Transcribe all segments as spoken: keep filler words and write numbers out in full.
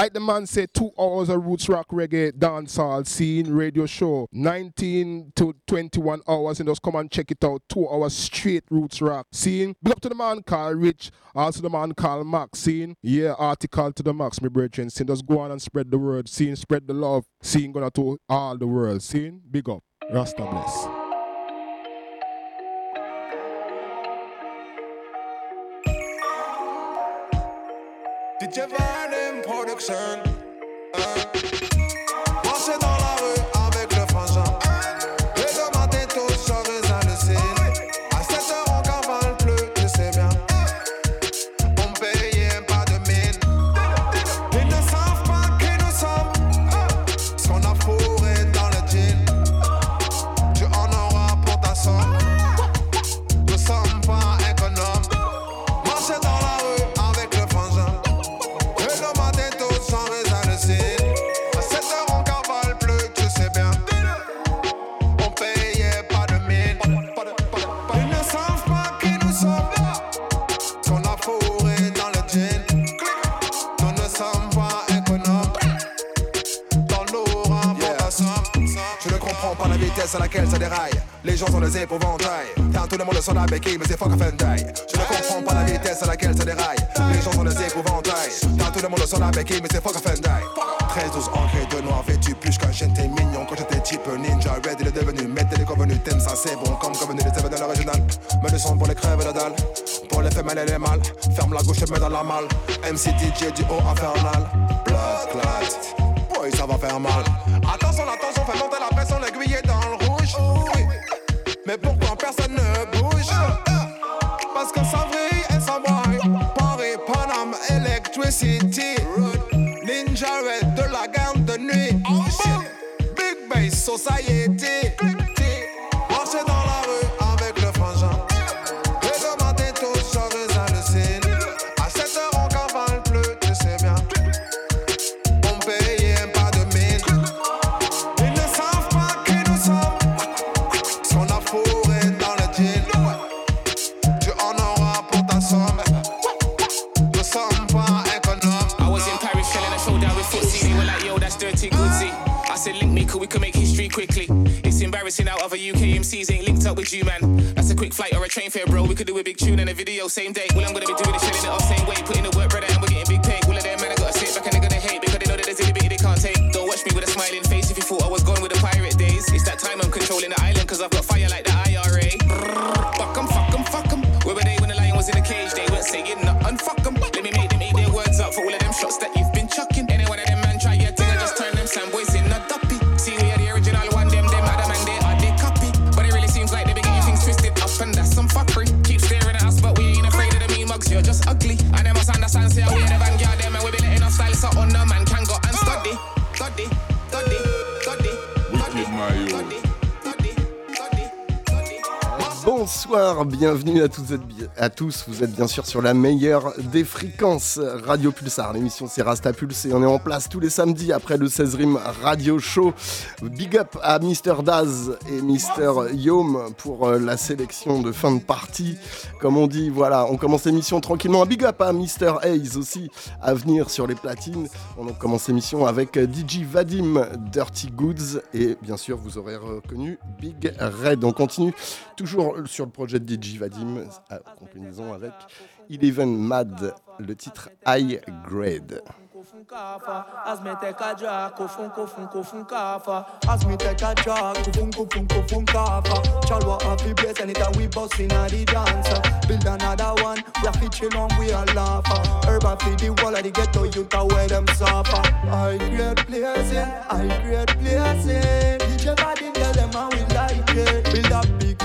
Like the man said, two hours of roots rock, reggae, dancehall scene, radio show. nineteen to twenty-one hours, and just come and check it out. Two hours straight roots rock scene. Big up to the man Carl Rich, also the man Carl Max scene. Yeah, article to the max, my brethren. Scene, just go on and spread the word. Scene, spread the love. Scene gonna to all the world. Scene, big up. Rasta bless. D J Vadim Production. Marcher dans la rue avec le frangin. Les deux matins tous sur les hallucines. À sept heures on cavale plus, tu sais bien. On payait pas de mine. Ils ne savent pas qui nous sommes. Ce qu'on a fourré dans le jean. Tu en auras pour ta somme. Nous sommes pas économes. Marcher dans la rue avec le frangin. Sans les hallucines. À sept heures on cavale plus, tu sais bien. On payait pas de mine. Ils ne savent pas qui nous sommes. Qu'on a fourré dans le jean. Nous ne sommes pas économes. Dans l'aura yeah. Pour ta somme. Tu ne comprends pas la vitesse à laquelle ça déraille. Les gens ont les épouvantails. T'as tout le monde sur la béquille, mais c'est fuck off and die. Je ne comprends pas la vitesse à laquelle ça déraille. Les gens ont les épouvantails. T'as tout le monde sur la béquille, mais c'est fuck off and die. treize douze ancré de noir vêtu plus qu'un chien, t'es mignon. Quand j'étais type ninja, red il est devenu maître des convenus. T'aimes ça, c'est bon comme convenu, les élèves de l'original. Me le sont pour les crèves de dalle. Pour les femelles et les mâles. Ferme la gauche et mets dans la malle. M C D J du haut infernal. Blood clot. Boy, ça va faire mal. Attention, attention, fais monter la pression, l'aiguille est dans le rouge. Oh, oui. Mais pourquoi personne ne bouge? Parce que ça brille et ça braille. Paris, Paname, Electricity Road. Ninja Red de la garde de nuit. Oh shit. Big Bass Society. Marcher dans la rue avec le frangin. Les deux matins tous sur les hallucines. À sept heures on cavale plus, tu sais bien. On payait pas de mine. Ils ne savent pas qui nous sommes. Fourré dans le jean. Tu en auras pour ta somme. Nous sommes pas économes. I was in Paris selling a sold out with Footsie. They were like, yo, that's Dirty Goodsy. I said, link me, cause we can make history quickly. It's embarrassing how other U K M Cs ain't linked up with you, man. That's a quick flight or a train fare, bro. We could do a big tune and a video same day. Well, I'm gonna be doing it, shelling it off same way. Putting the work, brother, and we're getting big pay. All of them, man, I gotta sit back and they're gonna hate. Because they know that there's a liberty they can't take. Don't watch me with a smiling face if you thought I was gone with the pirate days. It's that time I'm controlling the island, cause I've got fire like the I R A. Fuck 'em, fuck 'em, fuck 'em. Where were they when the lion was in the cage? They weren't saying nothing, fuck 'em. Let me make them eat their words up for all of them shots that you've been chucking. Any one of them man try your thing, I just turn them sandboys in a duppy. See, we are the original one, them, them other man, they are they copy. But it really seems like they be getting things twisted up and that's some fuckery. Keep staring at us, but we ain't afraid of the mean mugs, you're just ugly. And them us understand, say, we are the vanguard, them, and we be letting us style so on, no man can go and study. Study, study, study, study, study. Bonsoir, bienvenue à toutes et à tous, vous êtes bien sûr sur la meilleure des fréquences Radio Pulsar, l'émission c'est Rastapulse et on est en place tous les samedis après le seize Rim Radio Show. Big up à mister Daz et mister Yom pour la sélection de fin de partie, comme on dit, voilà, on commence l'émission tranquillement. Big up à mister Hayes aussi, à venir sur les platines, on commence l'émission avec D J Vadim, Dirty Goods et bien sûr vous aurez reconnu Big Red. On continue toujours sur le projet de D J Vadim, en combinaison avec Eleven Mad, le titre High Grade.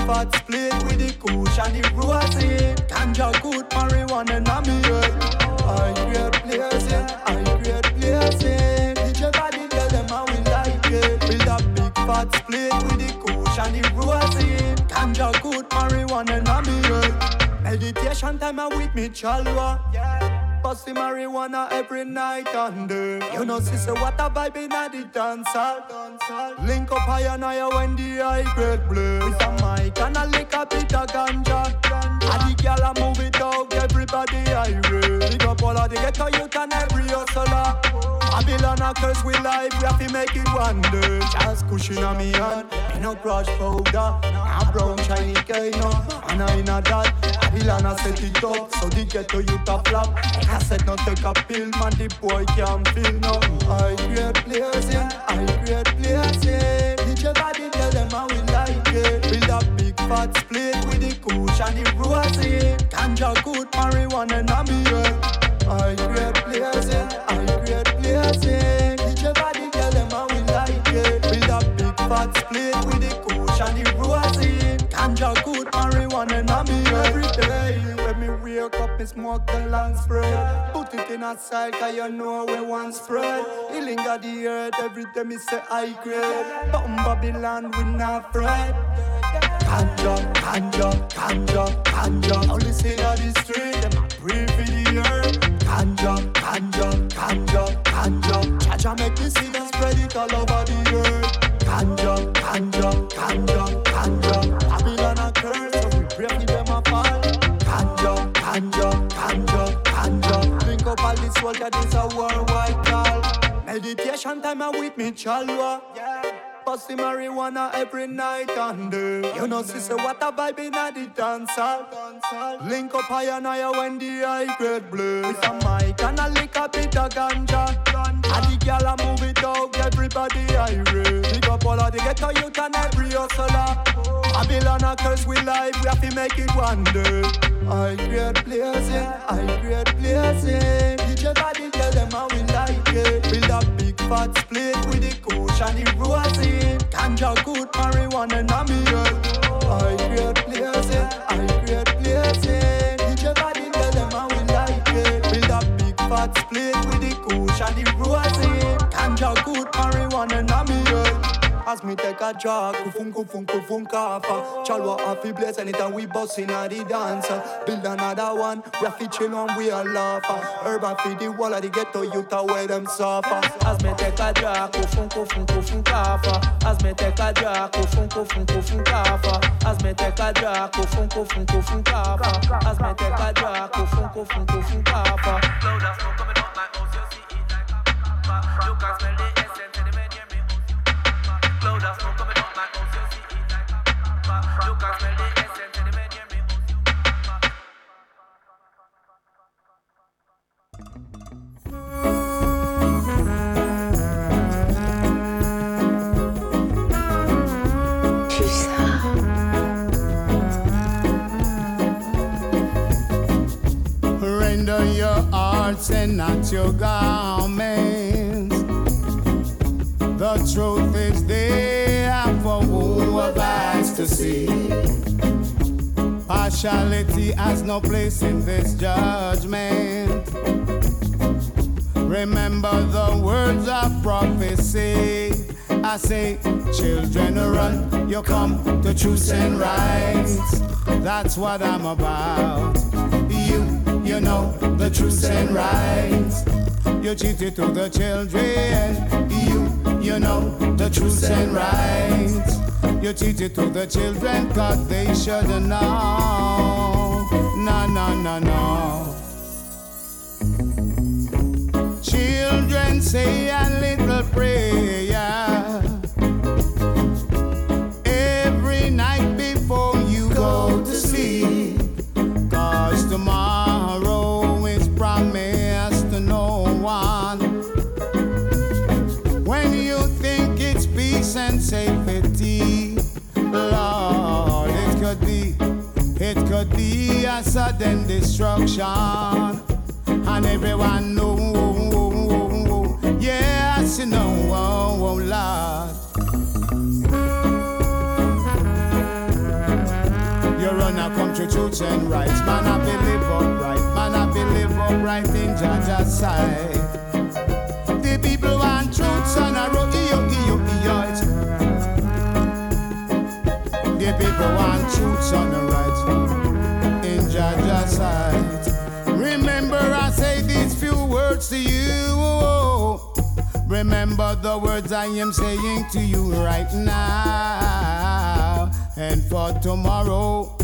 Fat split with the kush and the rosy. Ganja good marijuana and me head. I create places, I create places. D J Vadim tell them how we like it. Build a big fat split with the kush and the rosy. Ganja good marijuana and me head. Meditation time I with me chalwa. Bust the marijuana every night and day. You know sister what a vibe in the dance hall. Link up high and higher when the high grade blows. With a mic and a lick a bit of ganja. And the girl a move it out, everybody irate. Big up wall of the ghetto youth and every hustler. Babylon a curse with life, we have to make it one day. Just cushion on me hand, in a crush powder, a brown shiny cane, and I in a dad. Babylon a set it up, so the ghetto youth a flop. I said not take a pill, man, the boy can't feel no. I create blazing, I create blazing. D J Vadim tell them how we like it. Build a big fat split with the kush and the rosy. Ganja good, marijuana and a beer. I create blazing, I create blazing. D J Vadim tell them how we like it. Build a big fat split with the kush and the rosy. Ganja good, marijuana and a beer. Every day when me wake up, me smoke the land spread. Put it in a side, cause you know we want spread. Healing of the earth, every day me say high grade. But in Babylon we not afraid. Ganja, ganja, ganja, ganja. All this in the street, them a pray for the earth. Ganja, ganja, ganja, ganja. Jaja make this seed and spread it all over the earth. Ganja, ganja, ganja, ganja. Babylon a curse, so we pray for them a fall. Ganja, ganja, ganja, ganja. Drink up all this water, this a worldwide call. Meditation time a with me chalwa. Pass the marijuana every night and day. You know sister, what a vibe inna the dance hall. Link up high and higher when the high grade blows. With a mic and a lick a bit of ganja. And the girl a move it out, everybody irate. Big up all of the ghetto youth and every hustler. Babylon a curse with life, we have to make it one day. I create blazing, I create blazing. D J Vadim tell them how we like it. Build a big fat split with the kush and the rosy. Ganja good, marijuana and a beer. I create blazing, I create blazing. D J Vadim tell them how we like it. Build a big fat split with the kush and the rosy. Ganja good, marijuana and a beer. As me take a drag, kufun kufun kufun kafa. Chalwa a fi bless anytime we bustin' a the dance. Build another one, we a fi chill on, we a laugh. Herba fi the wall of the ghetto youth a where them suffer. As me take a drag, kufun kufun kufun kafa. As me take a drag, kufun kufun kufun kafa. As me take a drag, kufun kufun kufun kafa. As me take a drag, kufun kufun kufun kafa. Yo, that's not coming up my house, you see it like papa. You can smell the essence and the man. Cloud of smoke coming up my house, you see it like papa. You can smell the essence and the man hear me house you papa. Render your hearts and not your garments. The truth is there for who have eyes to see. Partiality has no place in this judgment. Remember the words of prophecy. I say, children run, you come to truth and right. That's what I'm about. You, you know the truth and right. You cheated to the children. You. You know the truth and right. You teach it to the children, cause they shouldn't know. No, no, no, no. Children say a little prayer every night before you go to sleep, cause tomorrow is promised to no one. And safety, Lord, it could be, it could be a sudden destruction, and everyone know, yes, you know, oh, oh, Lord, you run a country truth and right, man, I believe upright, man, I believe upright in Jaja's side. The people want truth and a road. The people want truth on the right in Jaja's sight. Remember I say these few words to you. Remember the words I am saying to you right now. And for tomorrow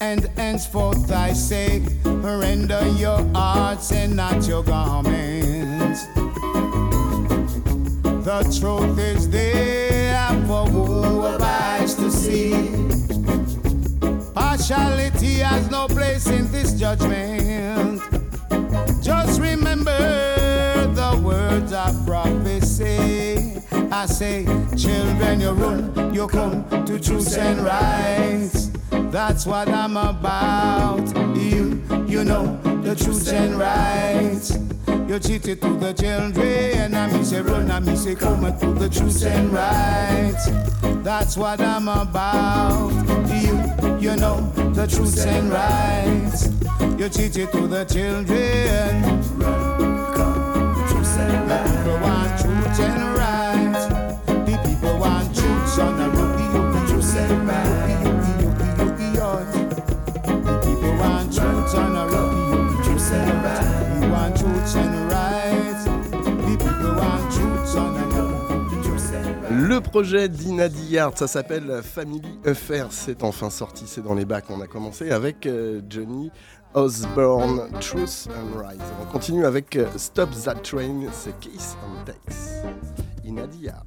and henceforth I say, render your arts and not your garments. The truth is there for who abides to see. Partiality has no place in this judgment. Just remember the words of prophecy. I say, children, you run, you come to truth and rights. That's what I'm about. You, you know the truth and rights. You cheated to the children. I miss a run, I miss a come to the truth and rights. That's what I'm about. You, you know the truth and rights. You cheated to the children. Run, come, the truth and rights. The people want truth and rights. The people want truth on the road. The truth and rights. On a road, you want truth and rights. The people want truth on a road. Le projet d'Inna Diard, ça s'appelle Family Affairs. C'est enfin sorti, c'est dans les bacs. On a commencé avec euh, Johnny Osborne, Truth and Rights. On continue avec euh, Stop That Train, c'est Kiss and Takes. Inna Diard.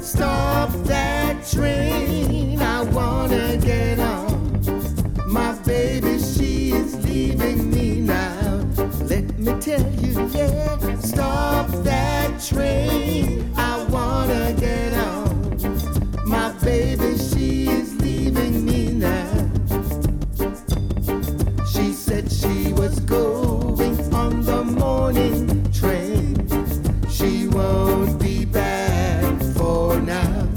Stop that train, I wanna get on. My baby, she is leaving me now. Let me tell you, yeah. Stop that train, I wanna get on. My baby, she is leaving me now. She said she was going on the morning train. She won't be back. Now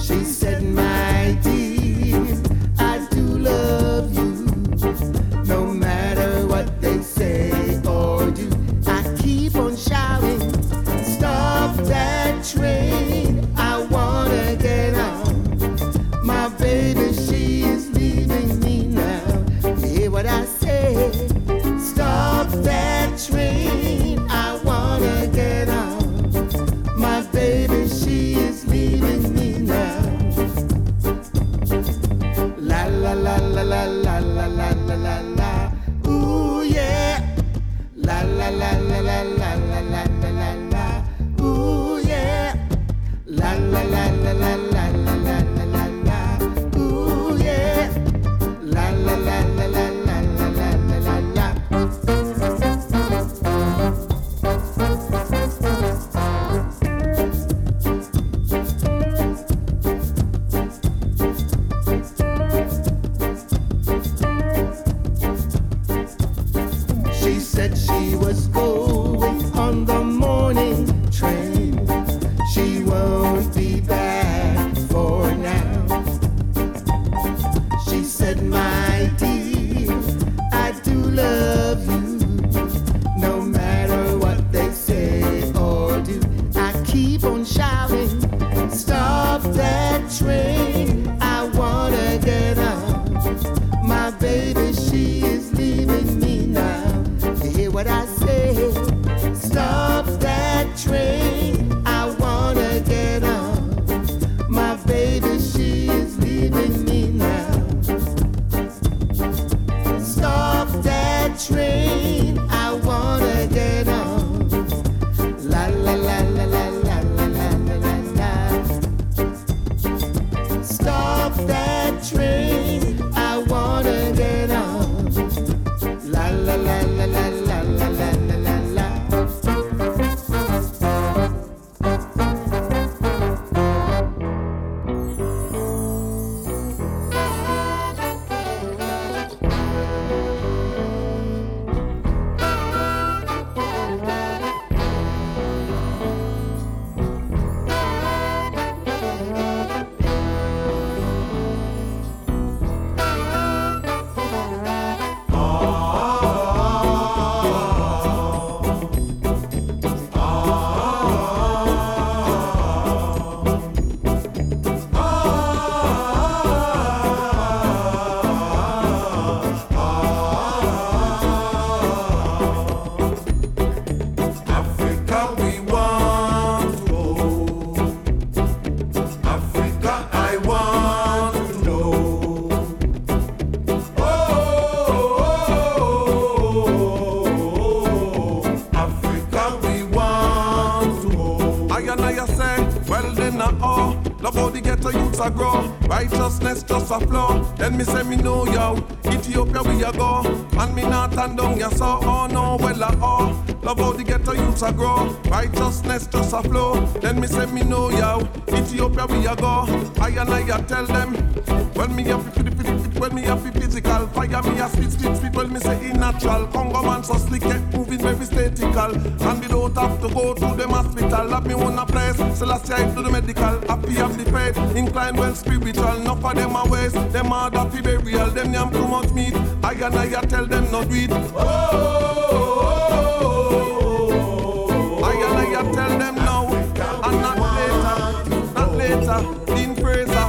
she said, my dear, I do love you, no matter what they say or do. I keep on shouting, stop that train, I wanna get on. My baby, she is leaving me now. You hear what I say? Stop that train, I wanna get on. Baby, she is leaving me now. La la la la la la la la la la. Ooh yeah. La la la la la la la la la la. Ooh yeah. La la la la la la la la la la. Ooh yeah. La la la la la la la la la la. Love how the ghetto youths are grow. Righteousness just a flow. Then me say me know yo. Ethiopia we a go. And me not and down ya saw. Oh no well a oh. Love how the ghetto youths are grow. Righteousness just a flow. Then me say me know yo. Ethiopia we a go. I and I a tell them. When me have to when me have physical fire me a spit spit spit. When me say in natural Congo man so slick eh, moving very statical. And we don't have to go to them hospital. Love me wanna place Celestia to the medical. Happy of the faith, inclined well spiritual. Enough of them are waste, them are that be real. Them yam too much meat, I and I tell them not to eat. Oh, oh, oh, oh, oh. I and I tell them now, and not later, not later, in Fraser.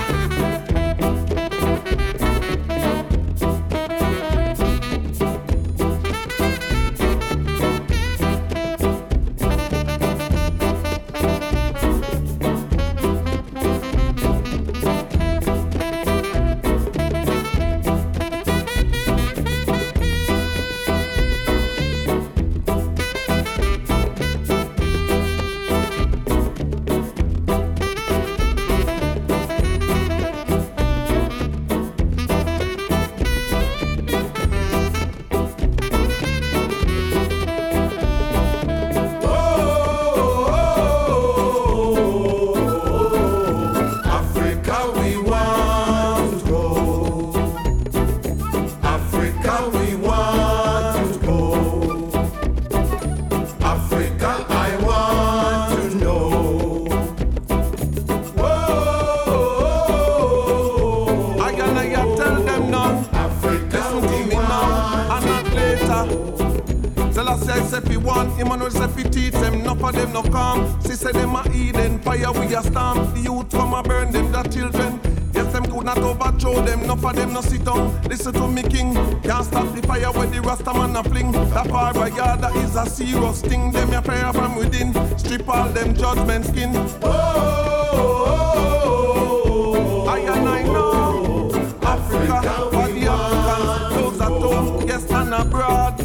Listen to me, king. Can't stop the fire when the Rastaman a fling. That far by yard, that is a serious thing. Them your prayer from within. Strip all them judgment skin. Oh, oh, oh, oh, oh. I and I know Africa, Africa for the Africans. Those at home, yes, and abroad.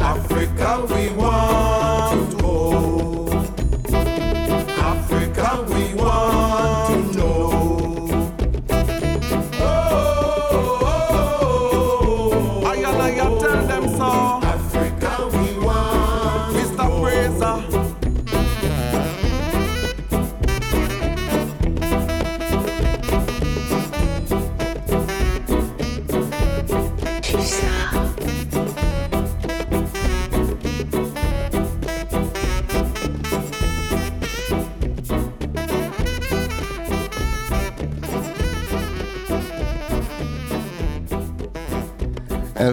Africa, we want to go. Africa, we want to know.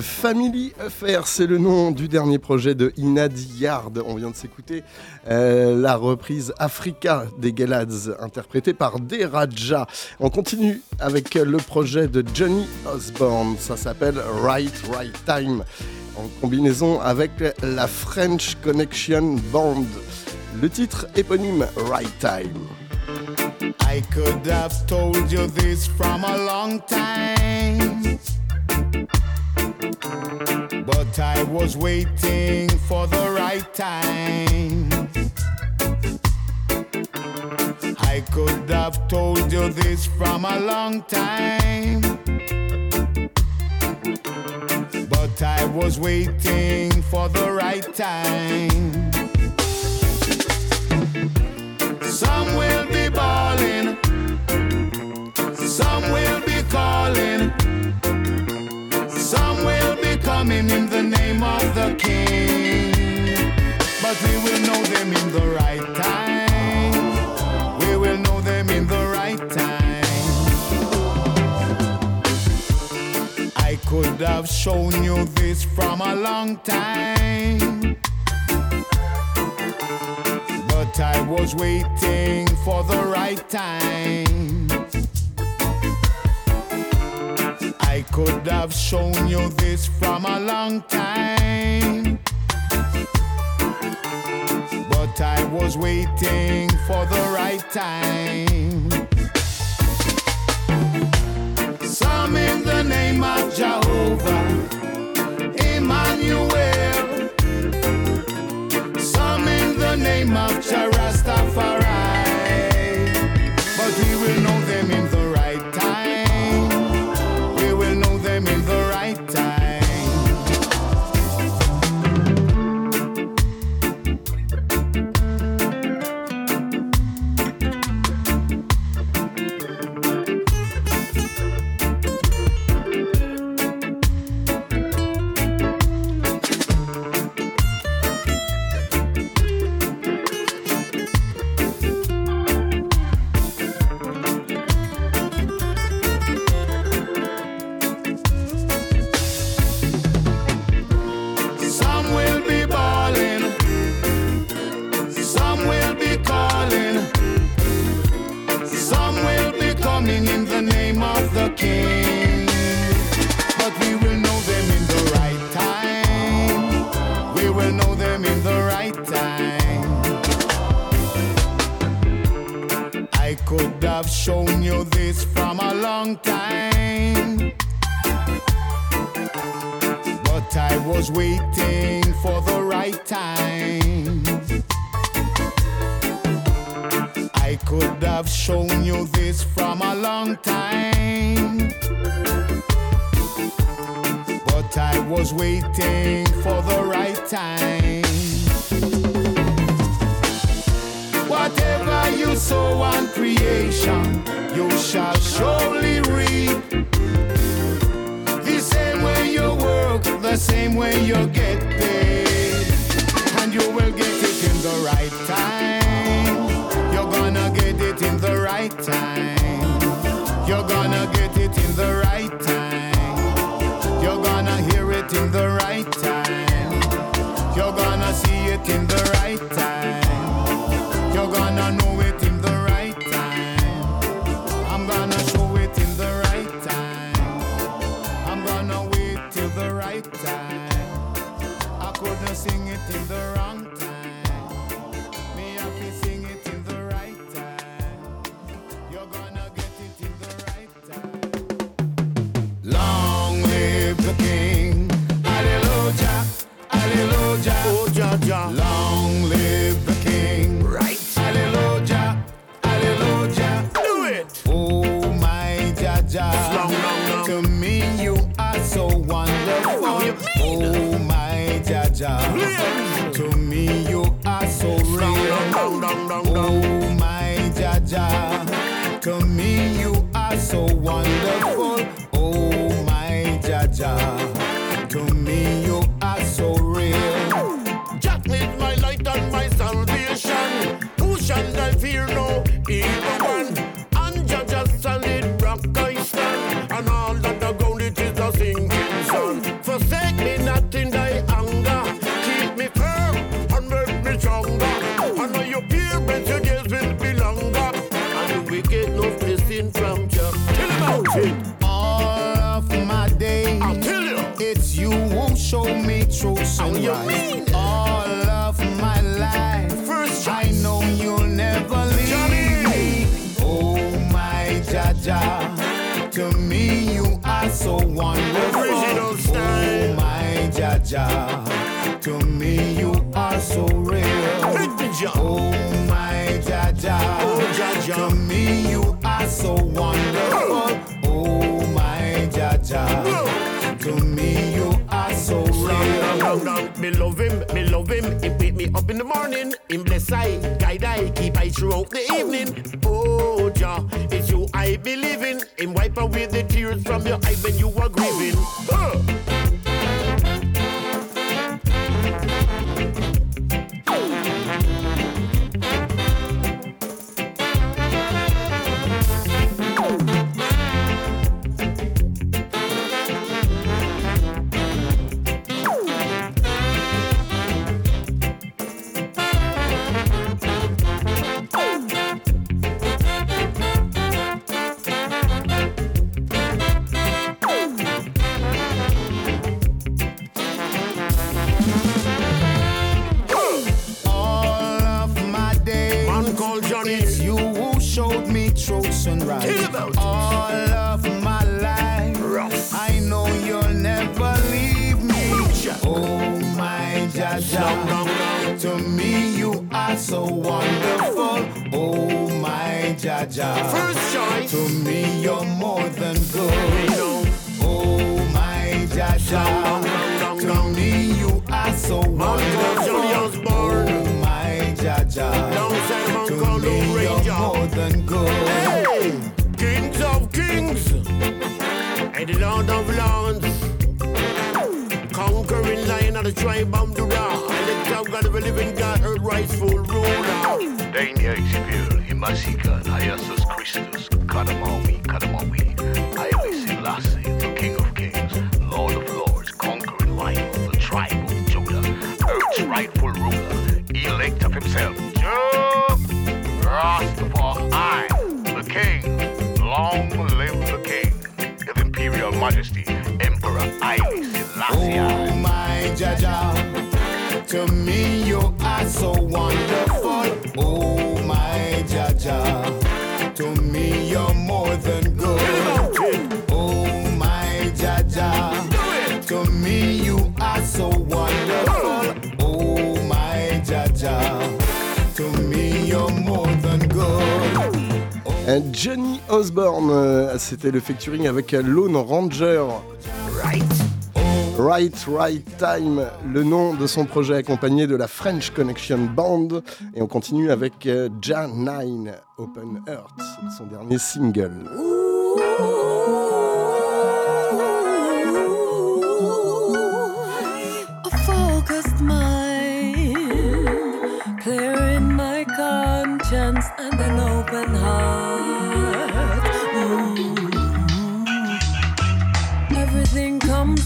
Family Affairs, c'est le nom du dernier projet de Inna Diard. On vient de s'écouter euh, la reprise Africa des Galads, interprétée par Deraja. On continue avec le projet de Johnny Osborne, ça s'appelle Right, Right Time, en combinaison avec la French Connection Band. Le titre éponyme Right Time. I could have told you this from a long time. But I was waiting for the right time. I could have told you this from a long time. But I was waiting for the right time. Some will be bawling. Some will be calling. Some will be coming in the name of the King, but we will know them in the right time. We will know them in the right time. I could have shown you this from a long time, but I was waiting for the right time. I could have shown you this from a long time, but I was waiting for the right time. Some in the name of Jehovah, Emmanuel. Some in the name of Rastafari, but we will know I've shown you this from a long time, but I was waiting for the right time. I could have shown you this from a long time, but I was waiting for the right time. Whatever you sow on creation, you shall surely reap. The same way you work, the same way you get paid. And you will get it in the right time. You're gonna get it in the right time. You're gonna get it in the right time. You're gonna hear it in the right time. You're gonna see it in the right time. You're gonna know it in the right time. I'm gonna show it in the right time. I'm gonna wait till the right time. I couldn't sing it in the wrong time. Me, I can sing it in the right time. You're gonna get it in the right time. Long live the King. Hallelujah, hallelujah. Oh, ja, ja. Long live the King. Hallelujah, hallelujah. Do it. Oh my Jah Jah, to me you are so wonderful. Oh my Jah Jah, to me you are so real. Oh my Jah Jah, to me you are so wonderful. Oh my Jah Jah, to me you are so real. Jah is my light and my salvation. Shall I fear no evil man? And judge a solid rock I stand, and all that the ground it is a sinking sand. Forsake me not in thy anger, keep me firm and make me stronger. And when you fear me, your days will be longer, and the wicked no blessing from Jah. Tell about it. All of my days, I'll tell you, it's you who show me true sunrise. All of my life, first I know you'll never leave Johnny. Me. Oh my Jah Jah, to me you are so wonderful. Original style. Oh my Jah Jah, to me you are so real. Oh my Jah Jah, oh, Jah Jah, to me you are so wonderful. Oh my Jah Jah, to me you are so real. Me love him, me love him. He pick me up in the morning. Him bless I, guide I, keep I throughout the evening. Oh Jah, it's you I believe in. Him wipe away the tears from your eyes when you are grieving. Huh. Rastapulse, I, the King, long live the King. Majesty, Emperor Haile Selassie. Oh my Jaja, to me you are so wonderful. Oh my Jaja, to me you're more than good. Oh my Jaja, to me you are so wonderful. Oh my Jaja, to me you're more than good. Johnny Osborne, c'était le featuring avec Lone Ranger. Right. Right, Right Time, le nom de son projet accompagné de la French Connection Band. Et on continue avec Ja neuf, Open Heart, son dernier single. A focused mind, clearing my conscience and an open heart.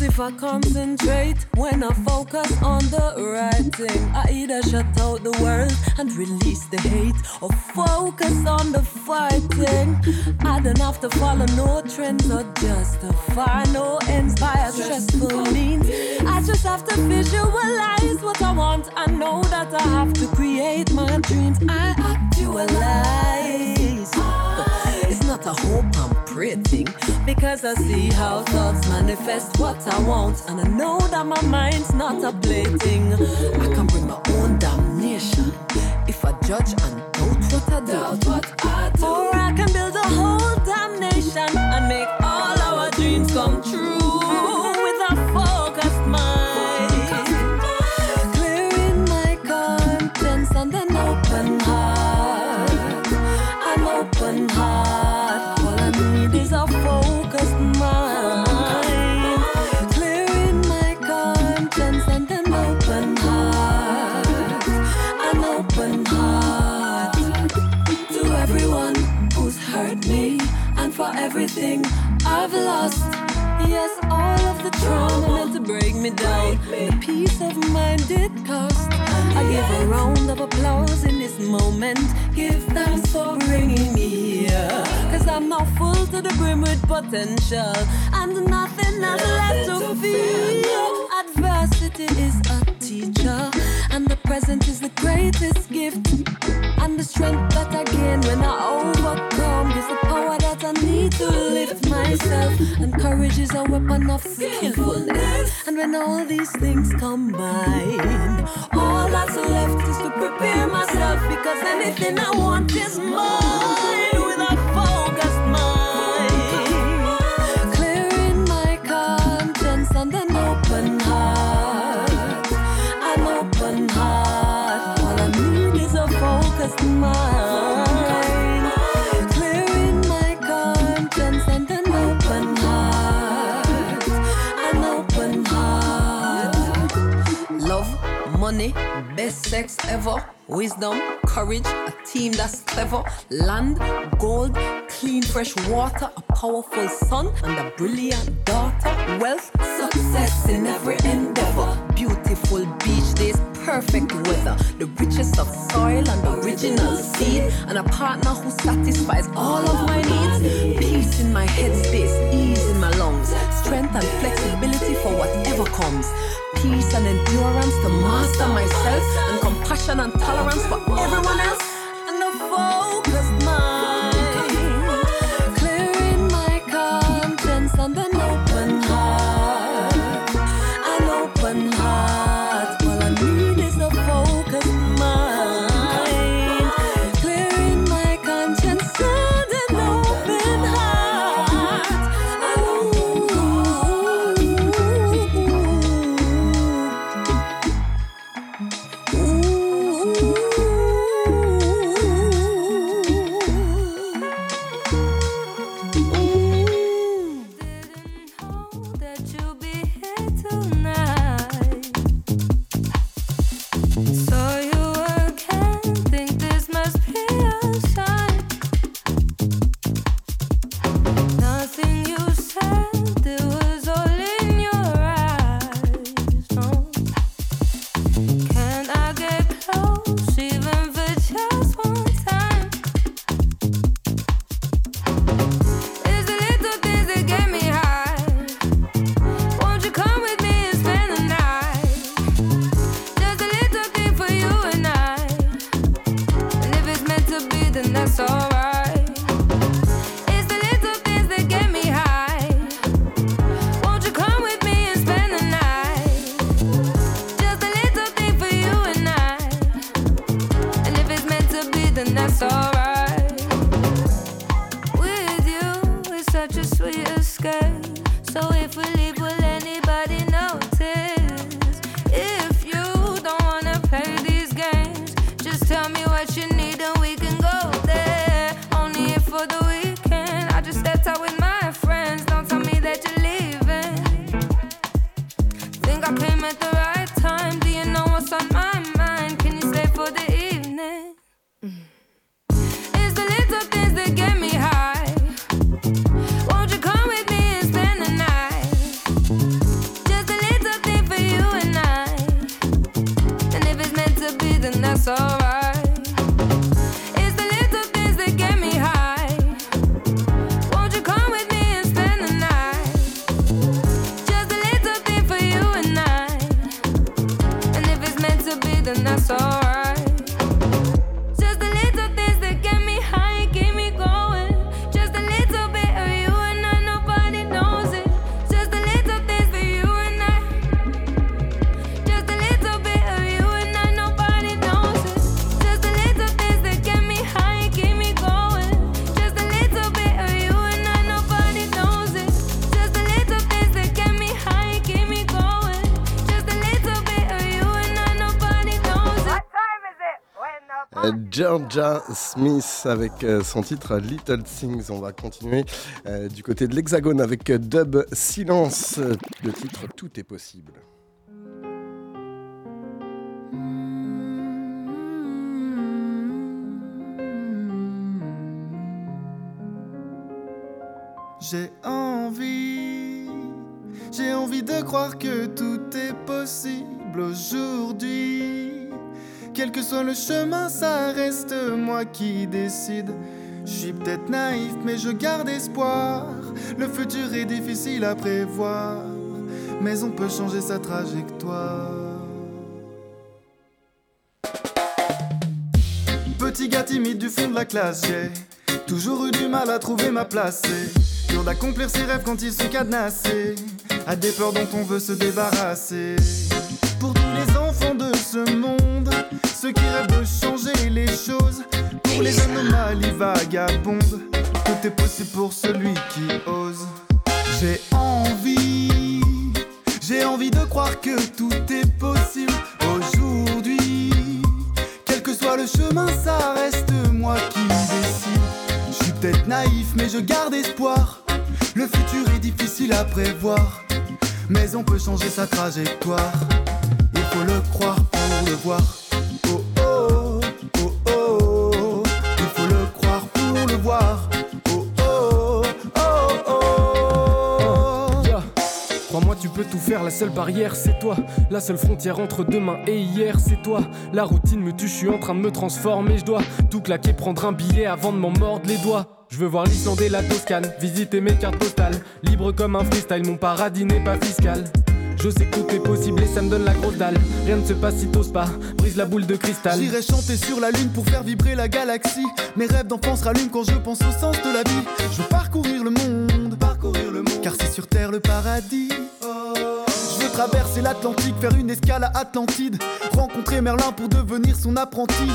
If I concentrate, when I focus on the right thing, I either shut out the world and release the hate, or focus on the fighting. I don't have to follow no trends or justify no ends by a stressful means. I just have to visualize what I want. I know that I have to create my dreams. I actualize. It's not a hope I'm pretty, because I see how thoughts manifest what I want, and I know that my mind's not a plaything. I can bring my own damnation if I judge and doubt what I doubt what I do. Or I can build a whole damn nation and make all our dreams come true with a focused mind, clearing my conscience and an open heart, an open heart. Everything I've lost, yes, all of the trauma meant to break me down. The peace of mind it cost. I give a round of applause in this moment. Give thanks for bringing me here, 'cause I'm now full to the brim with potential, and nothing has left to fear. Adversity is a teacher, and the present is the greatest gift. And the strength that I gain when I overcome is the power that I need to lift myself. And courage is a weapon of skillfulness. And when all these things combine, all that's left is to prepare myself, because anything I want is mine with a focused mind, clearing my conscience and an open heart, an open heart. All I need is a focused mind. Money, best sex ever, wisdom, courage, a team that's clever, land, gold, clean fresh water, a powerful son and a brilliant daughter, wealth, success in every endeavor, beautiful beach days, perfect weather, the richest of soil and original seed, and a partner who satisfies all of my needs, peace in my headspace, ease in my lungs, strength and flexibility for whatever comes. Peace and endurance to master myself, and compassion and tolerance for everyone else, and a focused mind, clearing my conscience and an open heart, an open heart. All I need is a focused mind, clearing my conscience and an open heart. Ooh. Georgia Smith avec son titre Little Things. On va continuer euh, du côté de l'Hexagone avec Dub Silence, le titre Tout est possible. J'ai envie, j'ai envie de croire que tout est possible aujourd'hui. Quel que soit le chemin, ça reste moi qui décide. Je suis peut-être naïf, mais je garde espoir. Le futur est difficile à prévoir, mais on peut changer sa trajectoire. Petit gars timide du fond de la classe, j'ai toujours eu du mal à trouver ma place. Dur d'accomplir ses rêves quand ils sont cadenassés à des peurs dont on veut se débarrasser. Pour tous les enfants de ce monde, ceux qui rêvent de changer les choses, pour les anomalies vagabondes, tout est possible pour celui qui ose. J'ai envie, j'ai envie de croire que tout est possible aujourd'hui. Quel que soit le chemin, ça reste moi qui décide. Je suis peut-être naïf, mais je garde espoir. Le futur est difficile à prévoir, mais on peut changer sa trajectoire. Il faut le croire pour le voir. Oh oh, oh oh, oh. Il faut le croire pour le voir. Oh oh, oh oh, yeah. Crois-moi, tu peux tout faire, la seule barrière c'est toi. La seule frontière entre demain et hier c'est toi. La routine me tue, je suis en train de me transformer. Je dois tout claquer, prendre un billet avant de m'en mordre les doigts. Je veux voir l'Islande et la Toscane, visiter mes cartes postales. Libre comme un freestyle, mon paradis n'est pas fiscal. Je sais que tout est possible et ça me donne la grosse dalle. Rien ne se passe si t'oses pas, brise la boule de cristal. J'irai chanter sur la lune pour faire vibrer la galaxie. Mes rêves d'enfance rallument quand je pense au sens de la vie. Je veux parcourir le monde, parcourir le monde, car c'est sur terre le paradis. Je veux traverser l'Atlantique, faire une escale à Atlantide, rencontrer Merlin pour devenir son apprenti.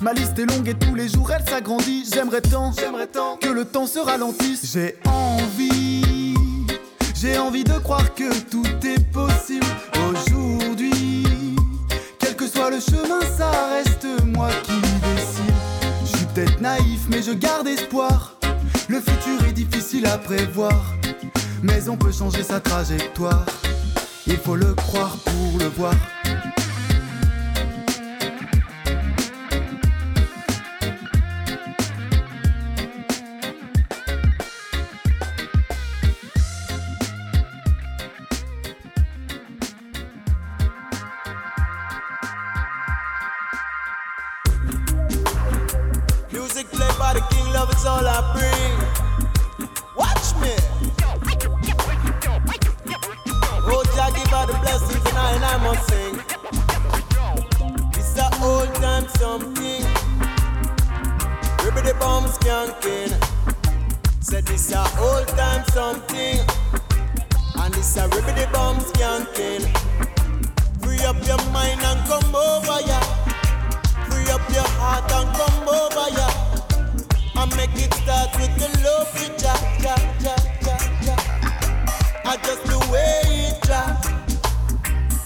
Ma liste est longue et tous les jours elle s'agrandit. J'aimerais tant, j'aimerais tant que le temps se ralentisse. J'ai envie, j'ai envie de croire que tout est possible aujourd'hui. Quel que soit le chemin, ça reste moi qui décide. Je suis peut-être naïf, mais je garde espoir. Le futur est difficile à prévoir, mais on peut changer sa trajectoire. Il faut le croire pour le voir. All I bring. Watch me. Oh, Jah give her the blessings and I and I must sing. It's a old time something. Ribbity bomb skanking. Said it's a old time something. And it's a ribbity bomb skanking. Free up your mind and come over ya. Yeah. Free up your heart and come over ya. Yeah. I make it start with the love you drop, drop, drop, drop, drop. I just the way it drop.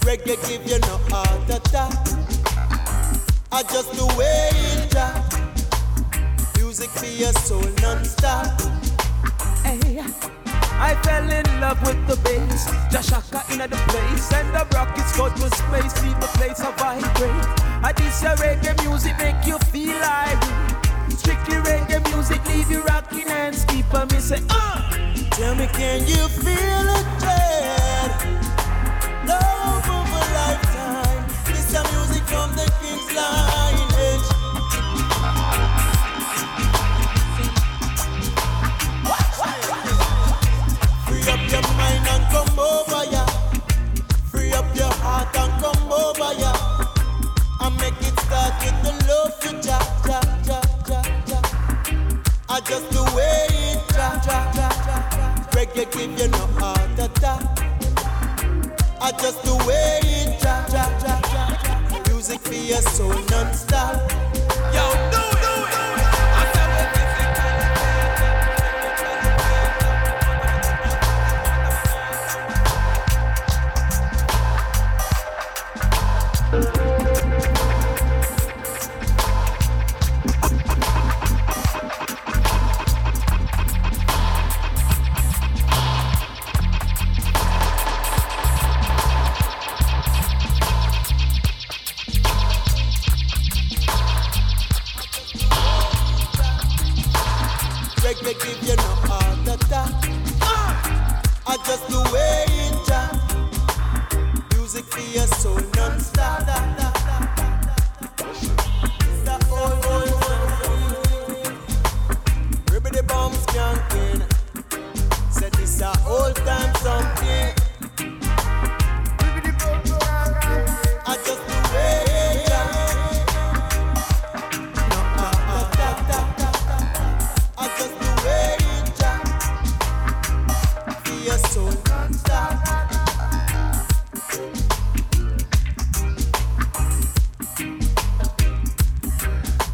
Reggae give you no heart attack. I just the way it drop. Music for your soul non-stop. Hey, I fell in love with the bass. Jashaka in the place and the rockets go to space. Leave the place I vibrate. I diss your reggae music, make you feel like. Strictly reggae music, leave you rocking hands, keep on me say, uh! Tell me, can you feel it dead? Love of a lifetime. This is music from the King's lineage. Free up your mind and come over ya. Free up your heart and come over ya. And make it start with the love you ja, ja, ja. I just the way it drop, drop, drop, drop. Reggae give you no heart attack. I just the way it drop, drop, drop, drop. Music for your soul non-stop. Yo, do it, do it. I tell you this is kind of make me give you no heart attack. I just the way it jam. Music for your soul non-stop. It's the old, old, old. Ribbity bomb skanking. Said this a old time something. I just the way.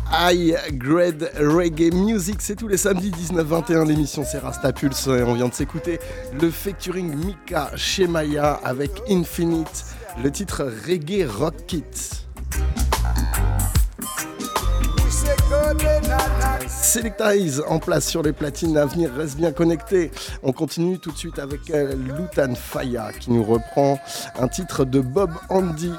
High Grade Reggae Music, c'est tous les samedis dix-neuf vingt et un, l'émission c'est Rastapulse et on vient de s'écouter le featuring Mika Shemaya avec Infinite, le titre Reggae Rock Kit. Selecta Hayes en place sur les platines à venir, reste bien connecté. On continue tout de suite avec Lutan Fyah qui nous reprend un titre de Bob Andy,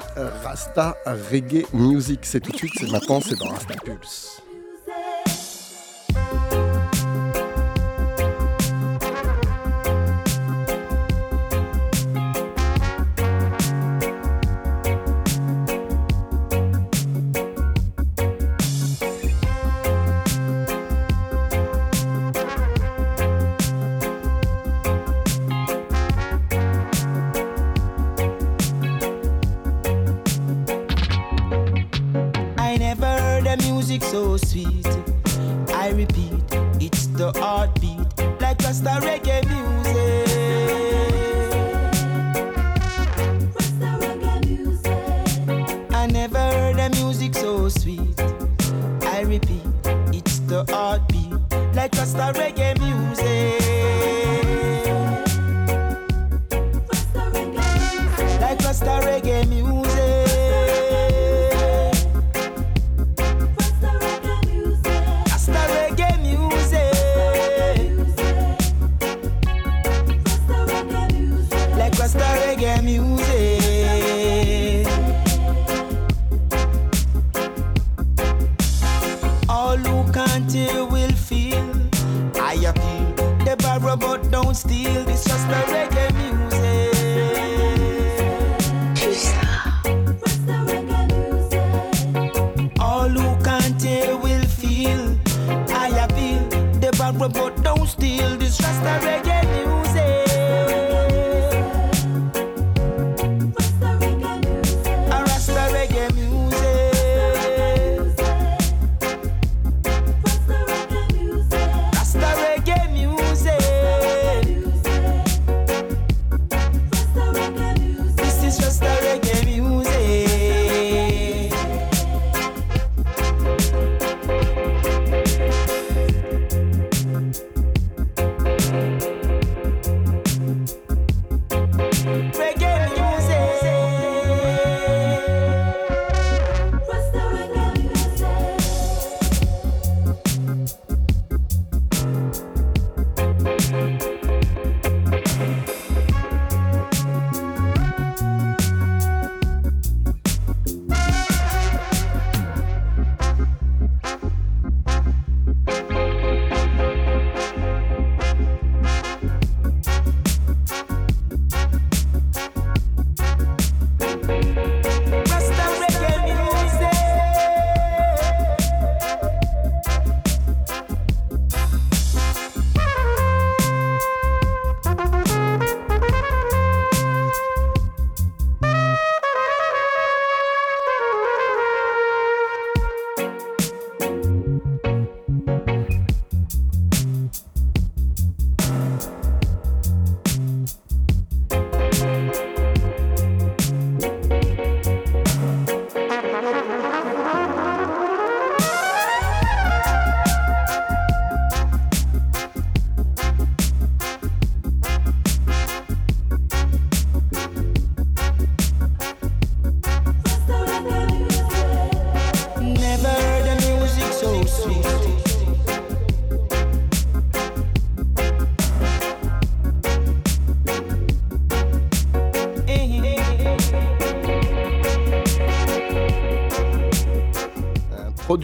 Rasta Reggae Music. C'est tout de suite, c'est maintenant, c'est dans Rastapulse. So sweet, I repeat, it's the heartbeat, like Rasta reggae music. Rasta reggae music. I never heard a music so sweet. I repeat, it's the heartbeat, like Rasta reggae music. Rasta reggae music. Like Rasta reggae music. But don't steal, this just the reggae music. What's the reggae music? All who can't hear will feel. I appeal, the barber, but don't steal, this just the reggae music. What's the reggae music? Rasta reggae music. What's the reggae music? Rasta reggae music.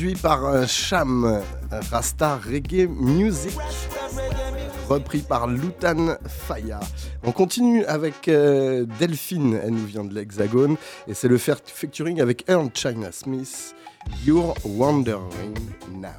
produit par euh, Sham, Rasta Reggae Music, repris par Lutan Fyah. On continue avec euh, Delphine, elle nous vient de l'Hexagone, et c'est le featuring avec Earl China Smith, You're Wondering Now.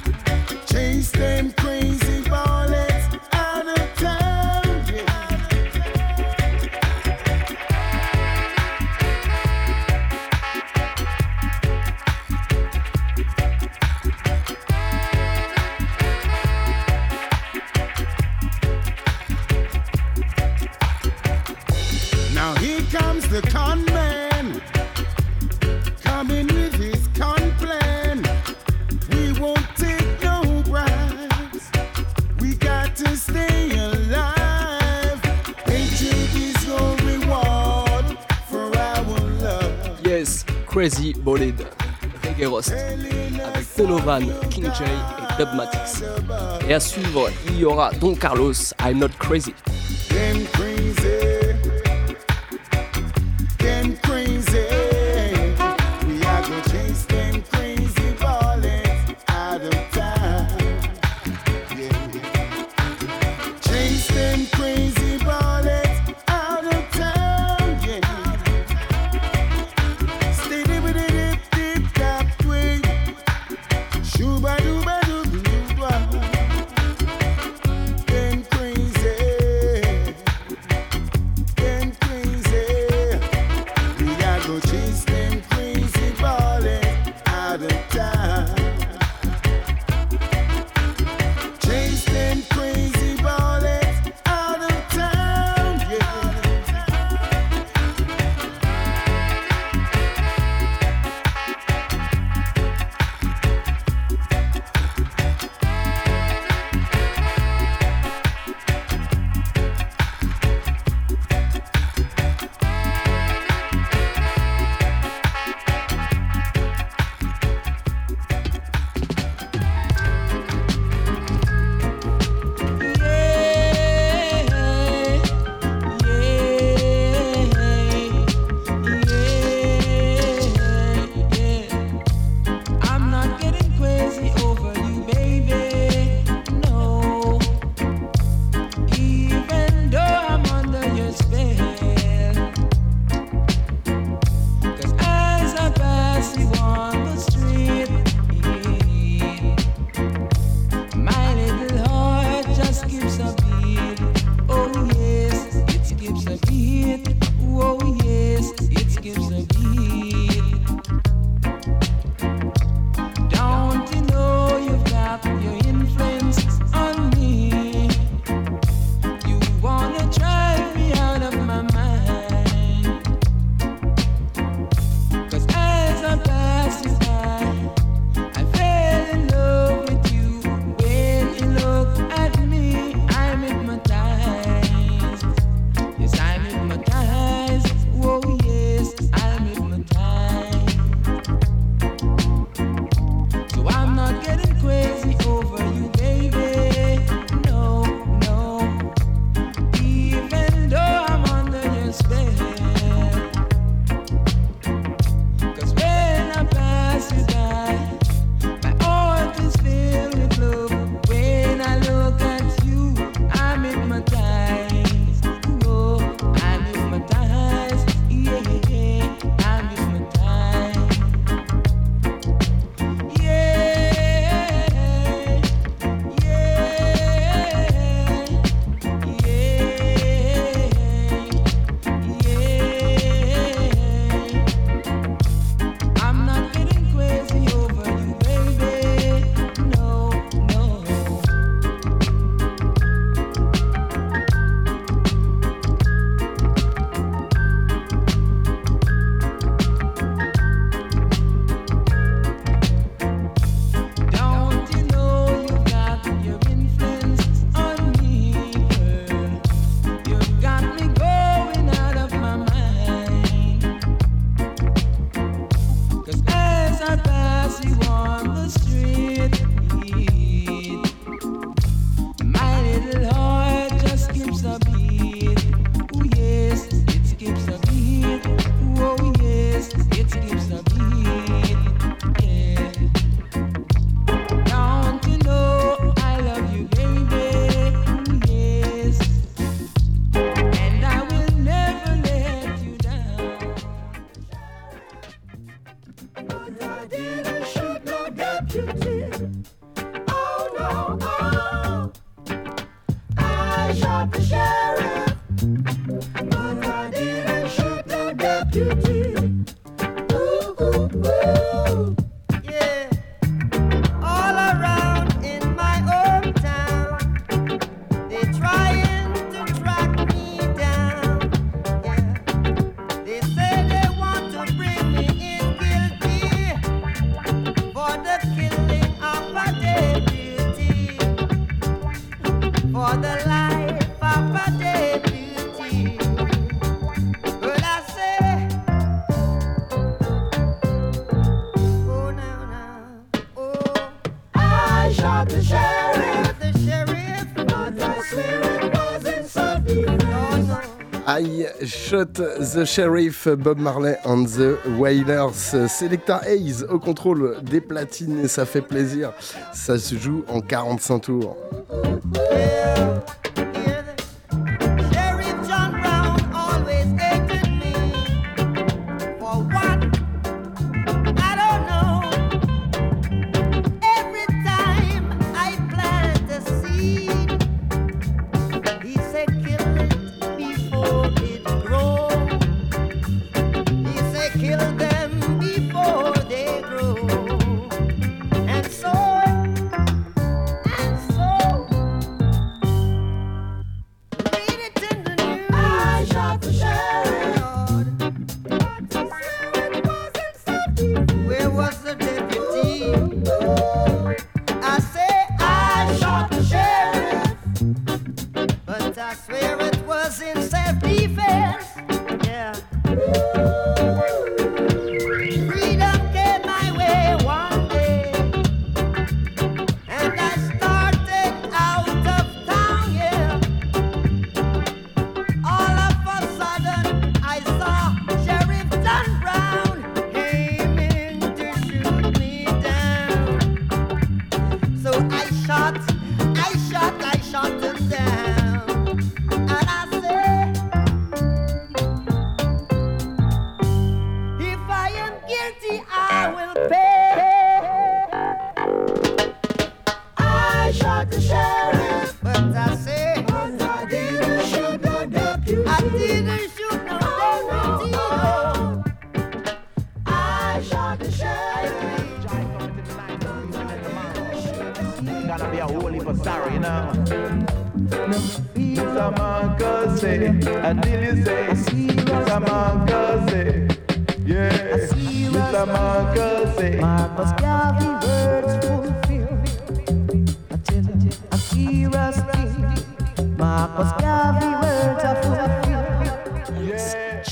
Chase them crazy. the con man coming with his con plan. We won't take no bribes. We got to stay alive. Hatred is your reward for our love. Yes, Crazy Ballad, Reggae Roast, avec Donovan, King Jay et Dub Matix. Et à suivre, il y aura Don Carlos, I'm Not Crazy. This I Shot the Sheriff, Bob Marley and the Wailers. Selecta Hayes au contrôle des platines et ça fait plaisir. Ça se joue en quarante-cinq tours.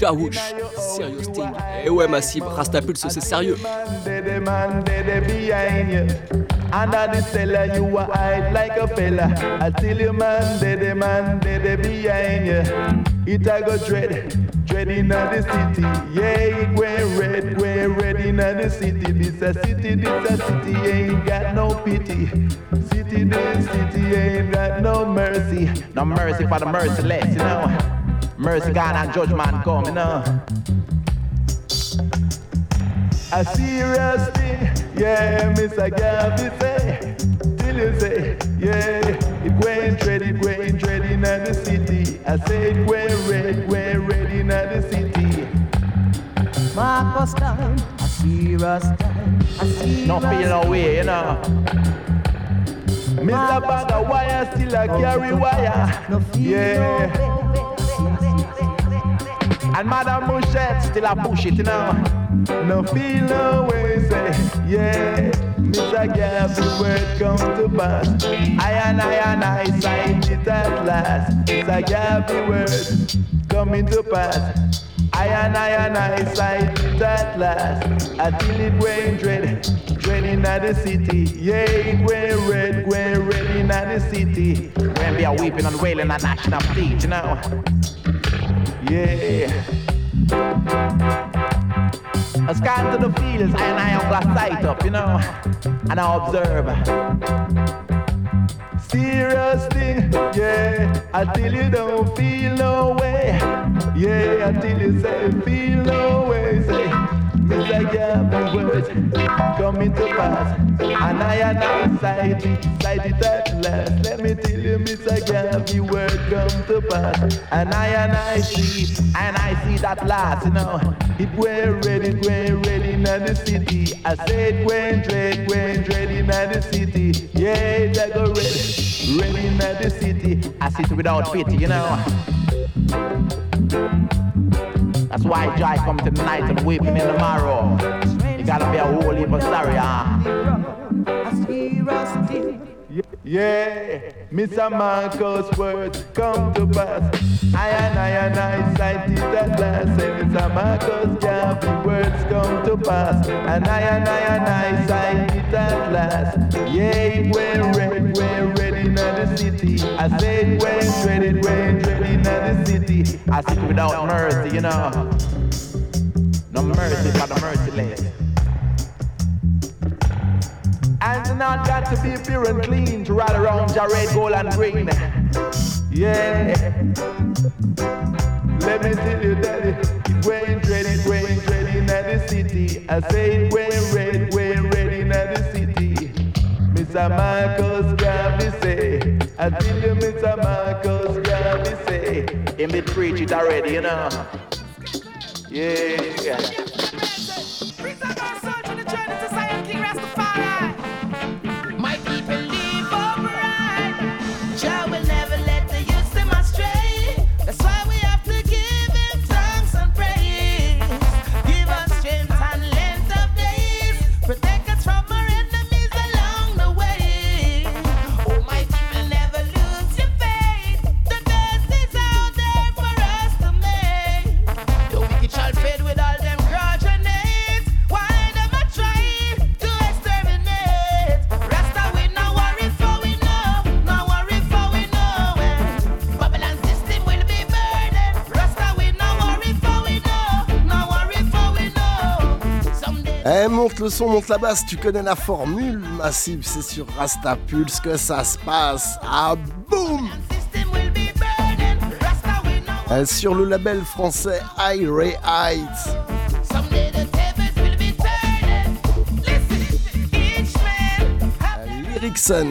Jaouch, serious thing. Eh ouais, Massive, Rastapulse, c'est sérieux. Under the cellar you were hide like a fella. I tell you man, they the man, they the behind you. It I go dread, dread in the city. Yeah, it went red, went red in the city. This a city, this a city, ain't got no pity. City, this city, ain't got no mercy. No mercy for the merciless, you know. Mercy God and judgment come, you know. A serious thing. Yeah, Mister Gabby say, till you say, yeah, it went red, it went red in the city. I say it went red, went red in the city. Marcos time, a serious time, a serious no time. Not feeling away, you know. Mister Bag wire, still a carry wire. No yeah. And Madam Mouchette, still a push it, you know. No feel no way, say, yeah. Mister Gabby, word come to pass. I and I and I signed it at last. Mister Gabby, word coming to pass. I and I and I signed it at last. Until it went red, red in the city. Yeah, it went red, went red in the city. When we are weeping and wailing and gnashing of teeth, you know. Yeah. I scan to the fields and I have got sight up, you know, and I observe. Serious thing, yeah, until you don't feel no way. Yeah, until you say, feel no way, say, Mister Gabby words coming to pass. And I and I sight it, sight it at last. Let me tell you, Mister Gabby word come to pass. And I and I see, and I see that last, you know. It went red, it went red in the city. I said it went red, went red in the city. Yeah, it's like a red, red in the city. I sit without pity, you know. That's why joy comes in the night and weeping in the morrow. You gotta be a whole heap of sorry, huh? Yeah, Mister Marcos' words come to pass. I and I and I sight it at last. Say Mister Marcos' Gabby words come to pass. And I and I and I sight it at last. Yeah, it went red, went red in the city. I said it went red, it went red in the city. I I seek without mercy, you know. No mercy for the merciless. And not got to be pure and clean to ride around your red, gold and green. Yeah. Let me tell you that it went red, it went red in the city. I say it went red, went red in the city. Mister Marcos, Gabby say. I tell you, Mister Marcos, Gabby say. Him did preach it already, you know. Yeah. Monte le son, monte la basse, tu connais la formule massive, c'est sur Rastapulse que ça se passe. Ah boum! Sur le label français High Grade. Lyricson.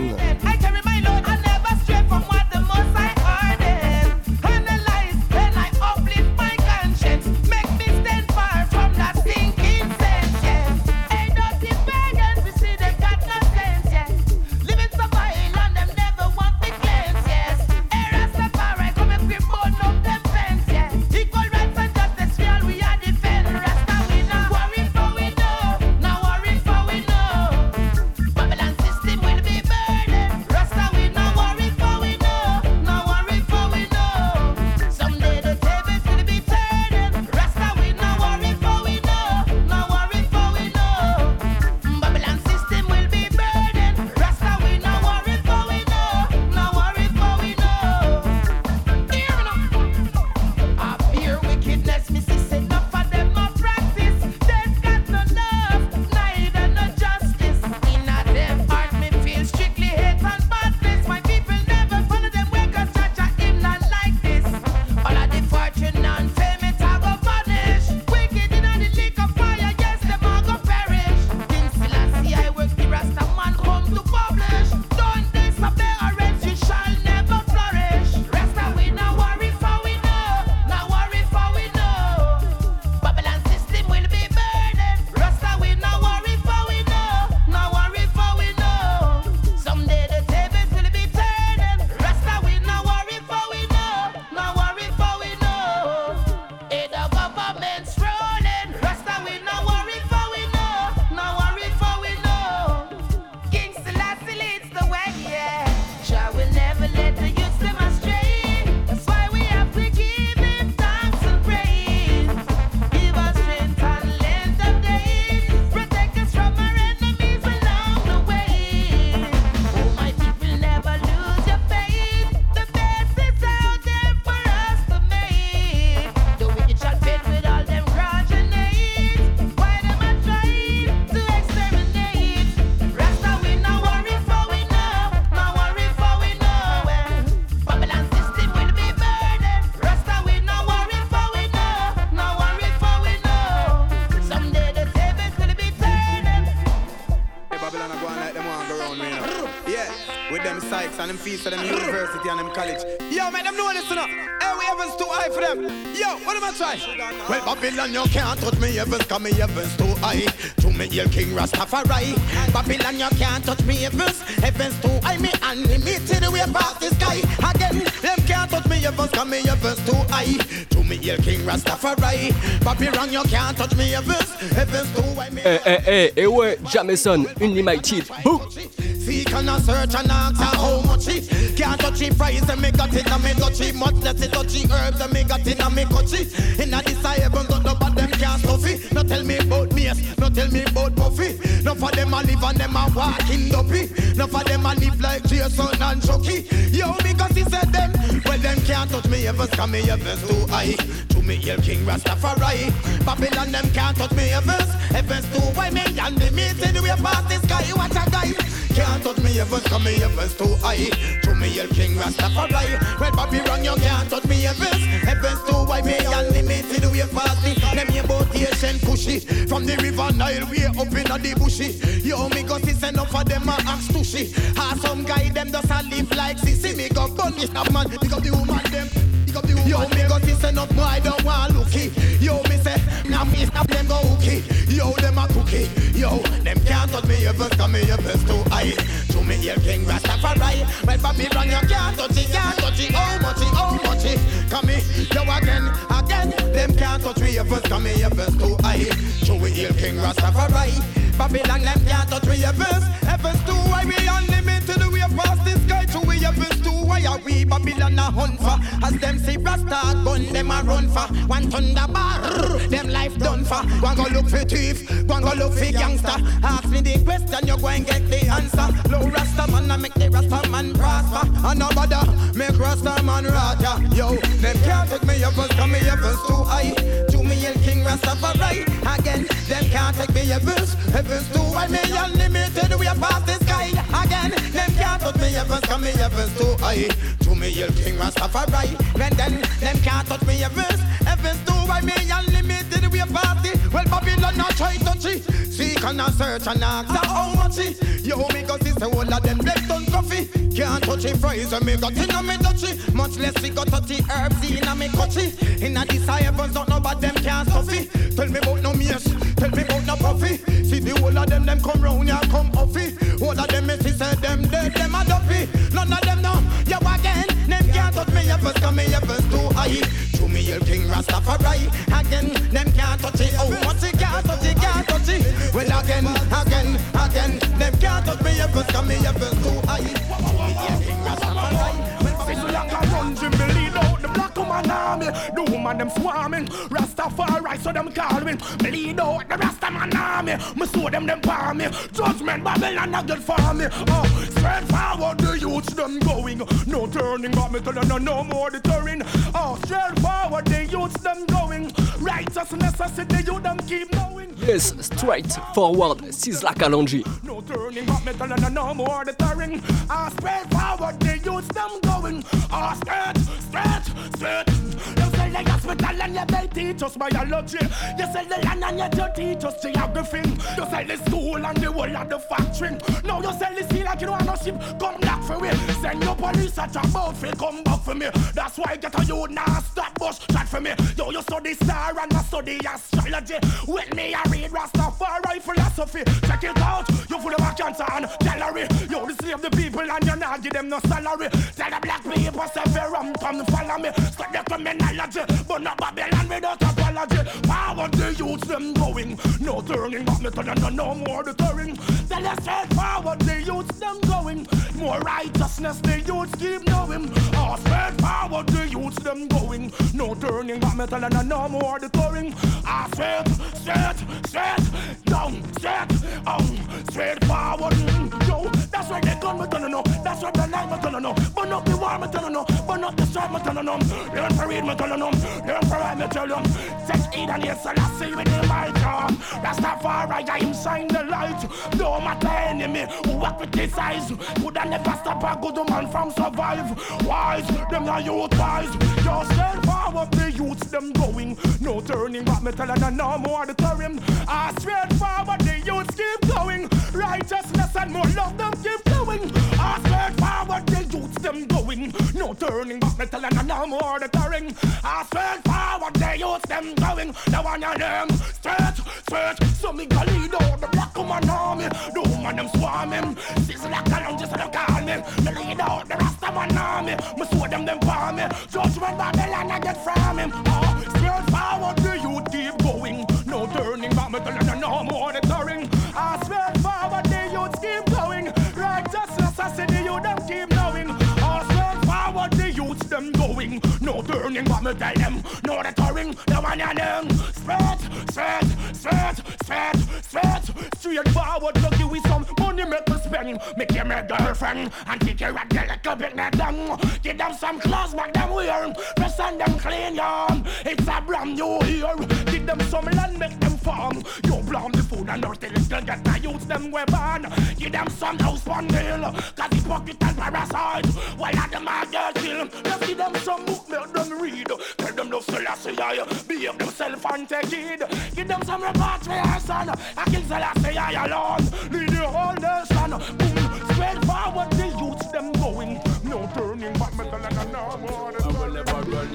For them university and them college. Yo, make them know this enough. Every heaven's too high for them. Yo, what am I trying? Well, Babylon, you can't touch me heavens, cause me heaven's too high. To me, you're King Rastafari. Babylon, you can't touch me heavens. Heaven's too high, me unlimited way past the sky. Again, them can't touch me heavens, cause me heaven's too high. To me, you're King Rastafari. Babylon, you can't touch me heavens. Heaven's too high, me. Eh, eh, eh, eh, ouais, Jamison, Unlimited, boom. See, can I search and answer how much it? Can't touch it, fries and me got it and me got it. Much less it touch it, herbs and me got it and me got it. In a desire, but none of them can't stuff it. No tell me about me, no tell me about Buffy. No for them I live and them I walk in the pit. No for them I live like Jason and Chucky. Yo, because he said them, well them can't touch me heavens, cause me heavens too high. To me hear King Rastafari. Babylon them can't touch me heavens, heavens too high. Me and the meeting we pass the sky, what a guy. Can't touch me heavens, cause me heavens too high. To me hear King Rastafari. Red Babylon, you can't touch me heavens, heavens too high. Me and the meeting we pass the sky. Them hear both ancient cushy, from the river Nile we up in the bushy. Yo, me go see send up for them a axe tushy. How some guy them just a live like sissy. Me go bunny snap man, pick up the woman them. Yo, me go see send up, no I don't want looky. Yo, me say, now me snap them go hooky. Yo, them a cookie. Yo, them can't touch me heavens, cause me heavens too high. To me here King Rastafari. Well, Babylon, you can't touch it, can't touch it. Oh, much it, oh, much it. Come here, yo, again, again. Them can't touch me heavens, cause me heavens too high. To me here King Rastafari. Babylon, them can't touch me heavens, heavens too high. We unlimited, we have past the sky. To we heavens too high, are we Babylon a hunt for? As them see Rasta gun, them a run for. One thunder bar, them life done for. One go look for thief, one go look for gangster. Ask me the question, you go and get the answer. Low Rasta man, I make the Rasta man prosper. And no bother, make Rasta man raja. Yo, them can't take me heavens, cause me heavens too high. To me and King Rastafari. Again, them can't take me heavens, heavens too high. Me unlimited, we are past the sky. Again, them can't touch me heavens, cause me heavens too high. To me heal King Rastafari. And then, them can't touch me heavens, heavens too high. Me unlimited, we are past the. Well, Babylon not try touch it. Seek and a search and ask how much it. Yo, me got this, all of them left on coffee. Can't touch it, fries and me got it, no me touch it. Much less we got touchy herbs in a me coachy. In a this high heavens, don't know but them can't stuff it. Tell me about no mess, tell me about no puffy. See the whole of them, them come round ya, come offy. All of them, me see say them dead, them a duffy. None of them know, you again. Them can't touch me heavens, cause me heavens too high. To me heal King Rastafari. Again, them can't touch it, oh, much it can't touch it, can't touch it. Well, again, again, again. Them can't touch me heavens, cause me heavens too high. To me heal King Rastafari. The woman them swarming, Rastafari so them calling. Me lead out the Rastaman army. Me saw them them palm me. Judgment Babylon a good for me. Oh, straight forward the youths them going. No turning back, me tell them no, no more deterring. Oh, straight forward the youths them going. Righteous necessity you them keep knowing. Yes, straight forward, Sizzla Kalonji. No turning back, me tell them no, no more deterring. Oh, straight forward the youths them going. Oh, straight, straight, straight. You sell the hospital and you they teach us biology. You sell the land and you don't teach us geography. You sell the school and the whole of the factory. Now you sell the sea like you don't want no ship. Come back for me. Send your police at your mouth. Come back for me. That's why get a you now stop bush chat for me. Yo, you study star and I study astrology. With me I read Rastafari philosophy. Check it out. You full of a cancer and gallery. You deceive the people and you not give them no salary. Tell the black people severe um, come follow me. Stop the criminology, but not Babylon without apology. Why want the youths them going? No turning back, me turn no, no more deterring. Tell us straight forward the youths them going. More righteousness the youths keep knowing. Oh, straight forward the youths them going. No turning back, me turn no, no more deterring. Ah, straight, straight, straight, down, straight, um, straight forward. Yo, that's where they gun me turn no. That's where the light me turn no. Burn up the war me turn no. Burn up the sword me turn no. Learn to read, me tell them. Learn to write, me tell them. Take heed and hear Selassie with the mic on. Rastafari, I am shine the light. No matter enemy who will criticize. Could I never stop a good man from survive. Wise, them not youth wise. Just sell power of the youths, them going. No turning back, me tell them no more deterring. I swear forward, the youths keep going. Righteousness and more love, them keep going. I swear forward, the youths, them going. No turning back, me tell them no more. For the touring, I straight forward the youths them going. The one of them straight, straight. So me go lead out the black woman army. The woman them swarming. Sizzla Kalonji so they call me. Me lead out the Rastaman army. Me show them them for me. Judgment Babylon I get from him. Oh, straight forward the youth keep going. No turning back, me tell them no more the touring. I straight forward the youth keep going. Righteousness I see the youth them keep knowing. Oh, straight forward the youth them going. no turning, but me tell them, no the touring, the one and them. Stretch, stretch, stretch, stretch, stretch. Straight forward, lucky with some money make me spend. Make you my girlfriend and take care of the little bit me down. Give them some clothes, make them wear, press on them clean, yeah. It's a brand new year. Give them some land, make them farm. You blame the food and dirty little get the youths them way born. Give them some house one meal, cause it's pocket and parasite. While at them I get killed, just give them some book, make them read. Tell them no Selassie, behave themselves and take it. Give them some repatriation, I kill Selassie alone. Lead the whole nation, boom, straight forward the youths them going. No turning back, metal like a normal.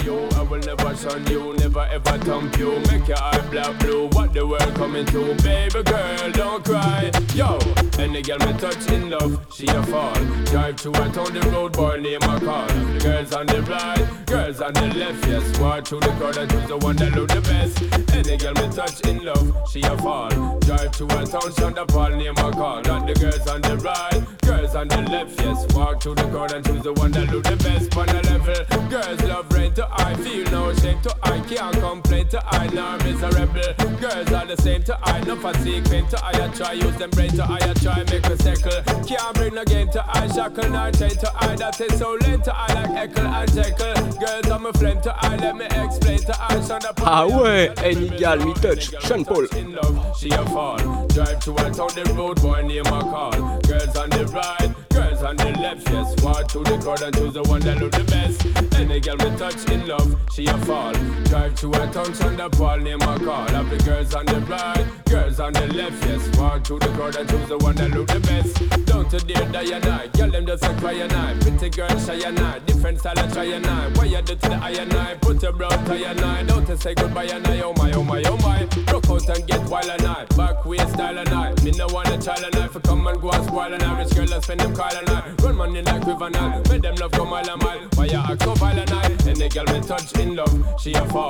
You, I will never shun you, never ever thump you. Make your eye black blue, what the world coming to. Baby girl, don't cry. Yo, any girl me touch in love, she a fall. Drive to a town, the road boy name a call. The girls on the right, girls on the left. Yes, walk through the crowd and choose the one that look the best. Any girl me touch in love, she a fall. Drive to a town, shun the ball name a call. Not the girls on the right, girls on the left. Yes, walk through the crowd and choose the one that look the best. On the level, girls love rain. To I feel no shame, to I can't complain, to I now miserable. Girls are the same, to I no fatigue, claim to I a try, use them brain, to I a try, make a circle. Can't bring no game, to I shackle, no chain, to I that is so lame, to I like eckle and jackal. Girls are my flame, to I let me explain, to I shun the power. Ah ouais, any girl me touch, Sean Paul. In love, she a fall, drive to a town, the road boy name a call. Girls on the right, girls on the left, yes, walk to the crowd and choose the one that look the best. Any girl me touch in love, she a fall. Drive to her tongue, on the ball, name a call. Have the girls on the right, girls on the left. Yes, walk through the crowd and choose the one that look the best. Down to dear Diana, girl them just a cry and I. Pretty girl shy and I, different style of try and I. Why you do to the eye and I, put your brow tie and I. Don't to say goodbye and I, oh my, oh my, oh my. Rock out and get wild and I, back way style and I. Me no want a child and I, for come and go and spoil and I. Rich girl and spend them call and I. Run money like river and I, make them love come all and mile. Why you act so vile and I, and girl me touch in love, she a fall.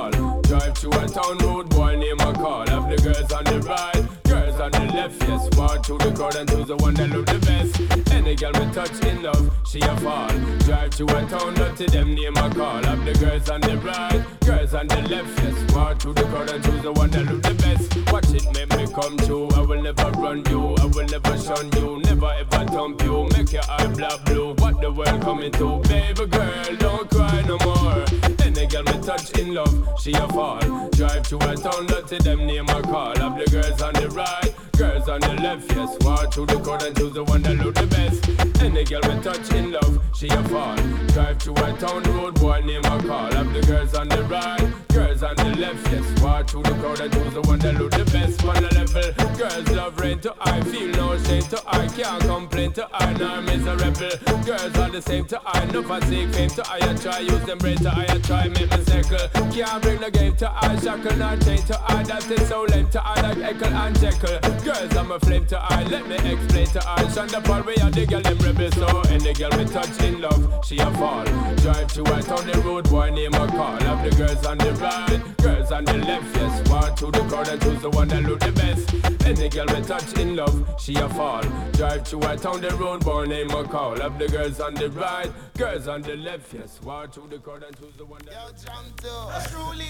Drive to a town road, boy name a call. Have the girls on the right, girls on the left. Yes, walk through the crowd and choose the one that look the best. Any girl me touch in love, she a fall. Drive to a town, not to them name a call. Have the girls on the right, girls on the left. Yes, walk through the crowd and choose the one that look the best. Watch it make me come true. I will never run you, I will never shun you, never ever dump you. Make your eye black blue, what the world coming to. Baby girl, don't cry no more. Any girl me touch in love, she a fall. Drive to a town, not to them name a call. Have the girls on the right, girls on the left. Yes, walk through the crowd and choose the one that look the best. Any girl me touch in love, she a fall. Drive to a town road, boy name a call. Have the girls on the right, girls on the left. Yes, walk through the crowd and choose the one that look the best. On the level, girls love rain, to I feel no shame, to I can't complain, to I no miserable. Girls are the same, to I no fatigue, fame, to I a try, use them brain, to I a try, make me circle. Can't bring the game, to I shackle, not change, to I that is so lame, to I like eckle and jackal. Girls I'm a flame, to I let me explain, to I shun the ball, we are the girl them rebel. So any girl we touch in love, she a fall. Drive to a town, the road boy name a call. Have the girls on the right, girls on the left. Yes, walk to the crowd and choose the one that look the best. Any girl we touch in love, she a fall. Drive to a town, the road boy name a call. Have the girls on the right, girls on the left. Yes, walk to the crowd and choose the one. Yo, jam too, truly,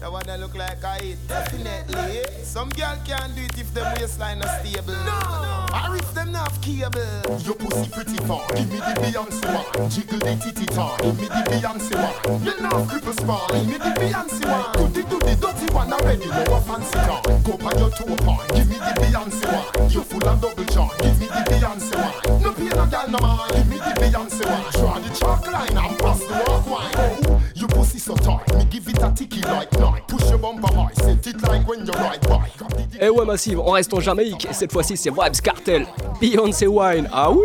the one that look like I eat, definitely. Some girl can't do it if the waistline is stable. No, or if them not cable. Your pussy pretty far, give me the Beyoncé one. Jiggle the titty tar, give me the Beyoncé one. You know, cripple spawn, give me the Beyoncé one. Do the do the dirty one already, no a fancy car. Go by your two apart, give me the Beyoncé one. You full of double charm, give me the Beyoncé one. No pain no girl no man, give me the Beyoncé one. Draw the chalk line and pass the walk wine. Your pussy so tight, me give it a ticky like night. Push your bumper high, set it like when you ride bike. Eh ouais Massive, on reste en Jamaïque, cette fois-ci c'est Vybz Kartel, Beyoncé Wine, ah oui.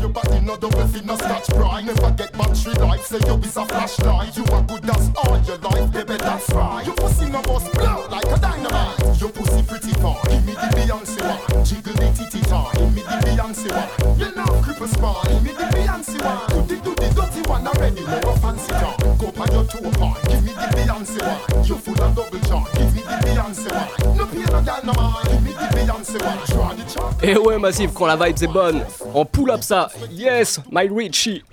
Your body no double fit no scratch pride. Never get battery life, say you be a flashlight. You are good, that's all your life, baby, that's right. Your pussy no bust blow like a dynamite. Your pussy pretty far, give me the Beyoncé one. Jiggle the titty time, give me the Beyoncé one. You know cripple spine, give me the Beyoncé one. Do the do the dirty one already, no a fancy car. Go by your two apart, give me the Beyoncé one. You full of double charm, give me the Beyoncé one. No pain no girl no mind, give me the Beyoncé one. Try the charm. Eh ouais Massive, quand la vibe c'est bonne, on pull up ça. Yes, my Richie.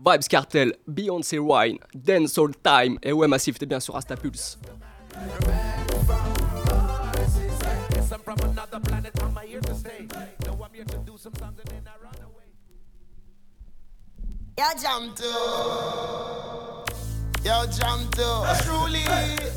Vybz Kartel, Beyoncé Wine, Dance All Time, et ouais massif, t'es bien sur Rastapulse. Yo jam too, yo jam too. Truly,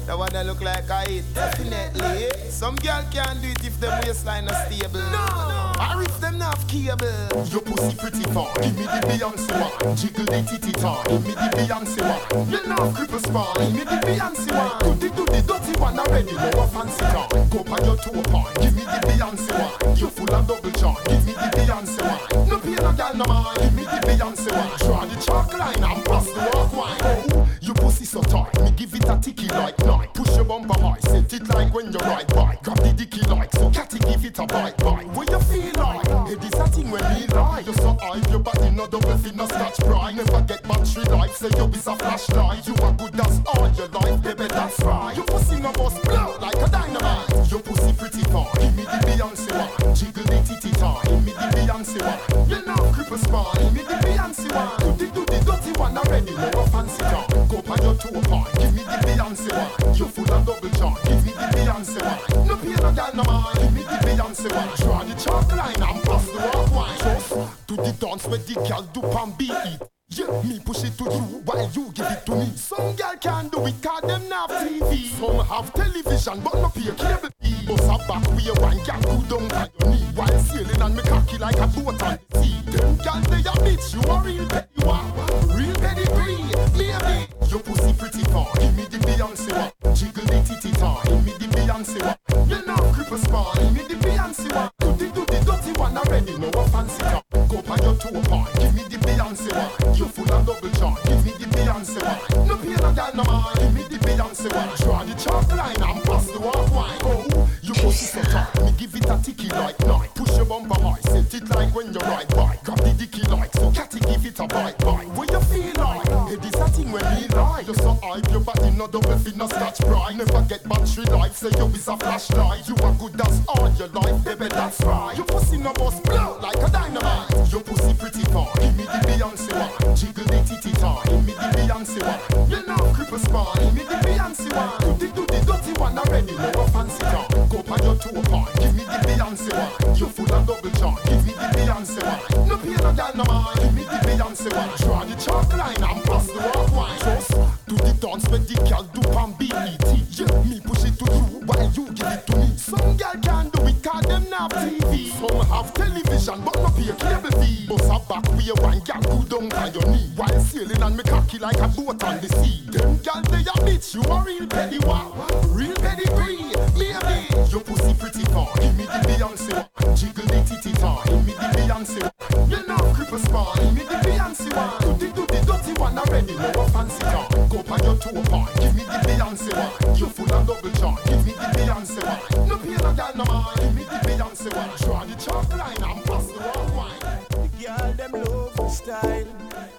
the one that look like I eat. Definitely, some girl can't do it if them waistline is stable. No, or if them not cable. Your pussy pretty far, give me the Beyonce one. Jiggle the titty tar, give me the Beyonce one. You know cripples fall, give me the Beyonce one. Do the do the dirty one already, no a fancy car. Go by your two apart, give me the Beyonce one. You full of double charge, give me the Beyonce one. No pay no girl no man, give me the Beyonce one. Draw the chalk line and bust the walk wine. Oh, your pussy so tight, me give it a ticky like night. Push your bumper high, set it like when you ride bike. Grab the dicky like, so catty give it a bite bite. What you feel like? Head is a thing when we lie. You're so high, your body no double fit, no scratch pride. Never get battery life, say you be a flashlight. You are good as all your life, baby that's right. Your pussy no bust blow like a dynamite. Your pussy pretty far, give me the Beyonce one. Jiggle the titty tie, give me the Beyonce one. You know cripple spawn, give me the Beyonce one. Do the do the dirty one already, no a fancy jar. Go by your two part, give me the Beyonce one. You full of double jar, give me the Beyonce one. No pain no girl no man, give me the Beyonce one. Draw the chalk line and bust the walk wine. Just do the dance where the girl do pan beat it. Yeah, me push it to you while you give it to me. Some girl can do it cause them not T V. Some have television but no pay cable. Boss a back with a wine girl who don't like your knee. While sailing and me cocky like a boat on the sea. Them girls they a bitch, you a real petty one. Real petty green, baby. Your pussy pretty far, give me the Beyonce one. Jiggle the titty tar, give me the Beyonce one. You know cripple spawn, give me the Beyonce one. Do the do the dirty one already, no a fancy car. Go by your two apart, give me the Beyonce one. You full of double charge, give me the Beyonce one. No pain no girl no man, give me the Beyonce one. Draw the chalk line and bust the walk wine. Oh, you pussy so tight, me give it a ticky like night. Push your bumper high, set it like when you ride bike. Grab the dicky like, so catty give it a bite bite. What you feel like? Head is a thing when we lie. You're so hype, your body no double fit, no scratch pride. Never get battery life, say you is a flashlight. You are good as all your life, baby that's right. Your pussy no bust blow like a dynamite. Your pussy pretty far, give me the Beyonce one. Jiggle the titty tie, give me the Beyonce one. You know cripple spawn, give me the Beyonce one. Do the do the dirty one already, no a fancy car. Go by your two apart, give me the Beyonce one. You full of double charge, give me the Beyonce one. No pain no girl no man, give me the Beyonce one. Draw the chalk line and bust the walk wine. Just do the dance when the girl do pan beat it. Yeah, me push it to you while you give it to me. Some girl can do it cause them not T V. Some have television but no pay cable fee. Boss a back with a wine girl go down on your knee. While sailing and me cocky like a boat on the sea. Them girl they a bitch, you a real petty one. Real petty green, baby. Your pussy pretty far, give me the Beyonce one. Jiggle the titty tar, give me the Beyonce one. You know cripple spawn, give me the Beyonce one. Do the do the dirty one already, no a fancy car. Go by your two apart, give me the Beyonce one. You full of double charge, give me the Beyonce one. No pain no girl no man, give me the Beyonce one. Draw the chalk line and bust the wall wine. The girl them love the style,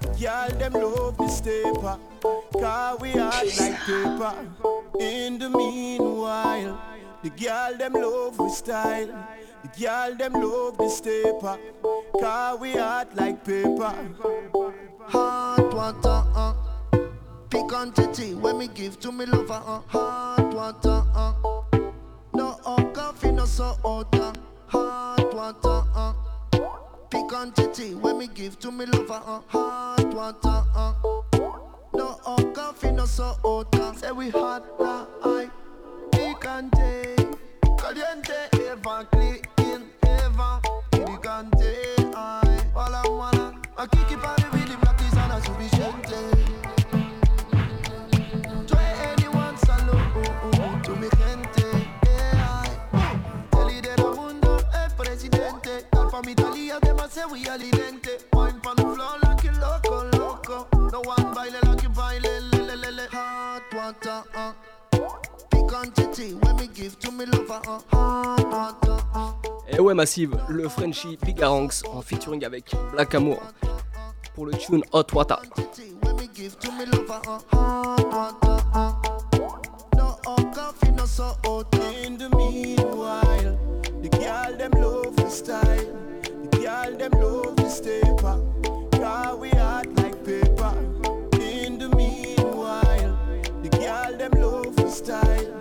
the girl them love the stepper. Cause we all like paper. In the meanwhile, the girl them love with style, the girl them love the stepper, cause we hot like paper. Hot water, uh, big quantity when we give to me lover, uh, hot water, uh, no uh, coffee, no so hot, uh, hot water, uh, big quantity when we give to me lover, uh, hot water, uh, no uh, coffee, no so hot, uh, say we hot, uh, I. Picante, caliente, Eva, clean, Eva, picante, ay, wala wala, a kiki party with the blackties and a suficiente. Try anyone, salo, oh, oh, to mi gente, ay, el líder del mundo, el presidente, la familia Italia, demasiado y alimente, wine pan the floor like you loco, loco, no one baile like you baile, le, le, le, hot water, uh. When we give to me lover, uh, uh, uh, uh. Et ouais massive, le Frenchie Bigarangs en featuring avec Black Amour pour le tune Hot Water. In the meanwhile, the girl them love the style, the girl them love the stepper, cause we hot like paper. In the meanwhile, the girl them love the style.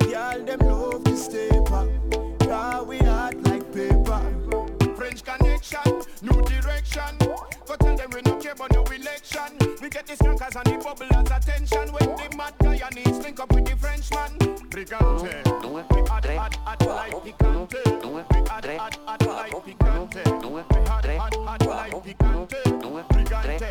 The girl them love the stepper. Now we act like paper. French connection, new direction. Go tell them we no care about no election. We get the skunkers and the bubblers attention. When the mad Guyanese link up with the Frenchman. Brigante, we add, add, add like picante. We add, add, add like picante. We add, add, add like picante. Brigante,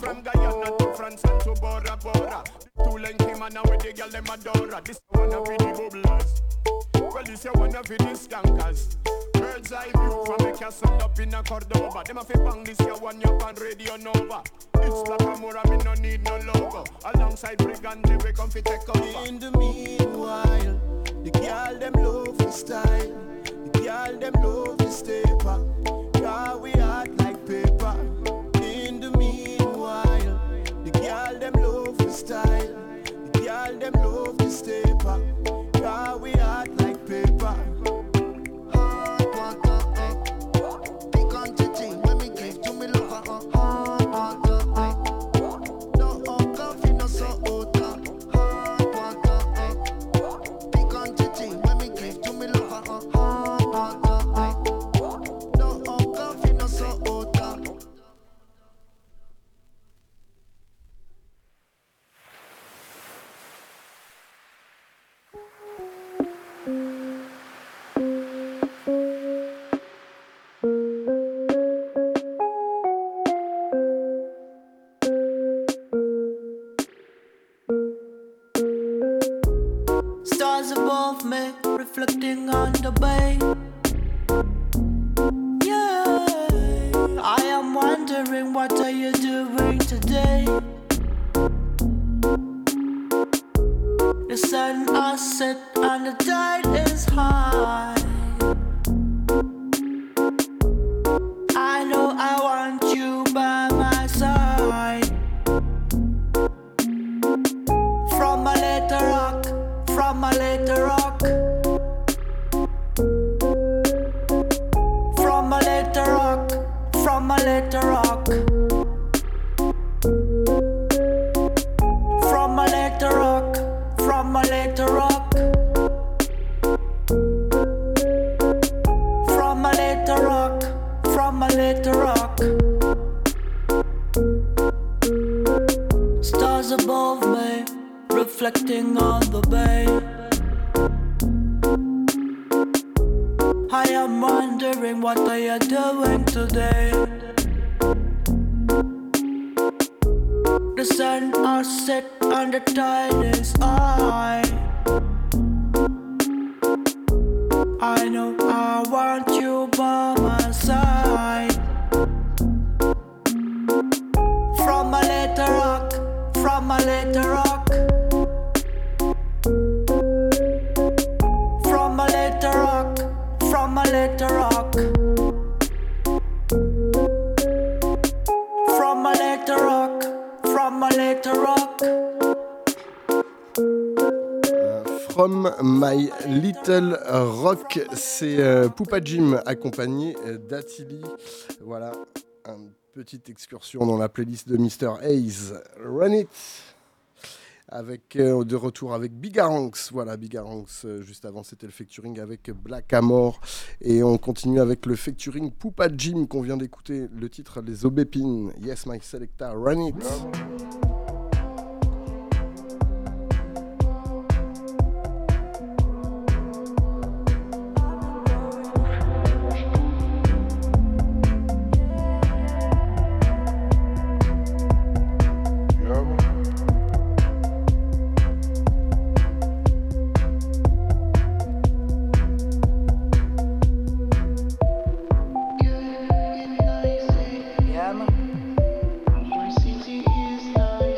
from Guyana to France and to Bora Bora. Two lengthy man and with the girl them adora. This one of the bubblers. Well, this one of the skunkers. Bird's eye view from a castle up in a Cordoba. Them a fi bang this ya one up on Radio Nova. It's like a Mora, me no need no logo. Alongside Brigante, we come fi take over. In the meanwhile, the girl them love the style. The girl them love the stepper. Now we act like paper. In the meanwhile, the girl them love the style. The girl them love the stepper. Now we act like paper. Reflecting on the bay. Yeah, I am wondering what are you doing today. The sun has set and the tide is high. I know I want you by my side. From a little rock, from a little rock. From a little rock, from a little rock, from a little rock, from a little rock, from a little rock. Stars above me, reflecting on the bay. I am wondering what are you doing today. The sun has set and the tide is high. I know I want you by my side. From a little rock, from a little rock. From a little rock. From a little rock. From a little rock. From a little rock. From My Little Rock, c'est euh, Pupa Jim accompagné d'Atili. Voilà, une petite excursion dans la playlist de mister Hayes. Run it! Avec, euh, de retour avec Bigarangs, voilà Bigarangs, euh, juste avant c'était le featuring avec Black Amor et on continue avec le featuring Pupa Jim qu'on vient d'écouter, le titre Les Aubépines, Yes My Selecta, Run It. City is nice.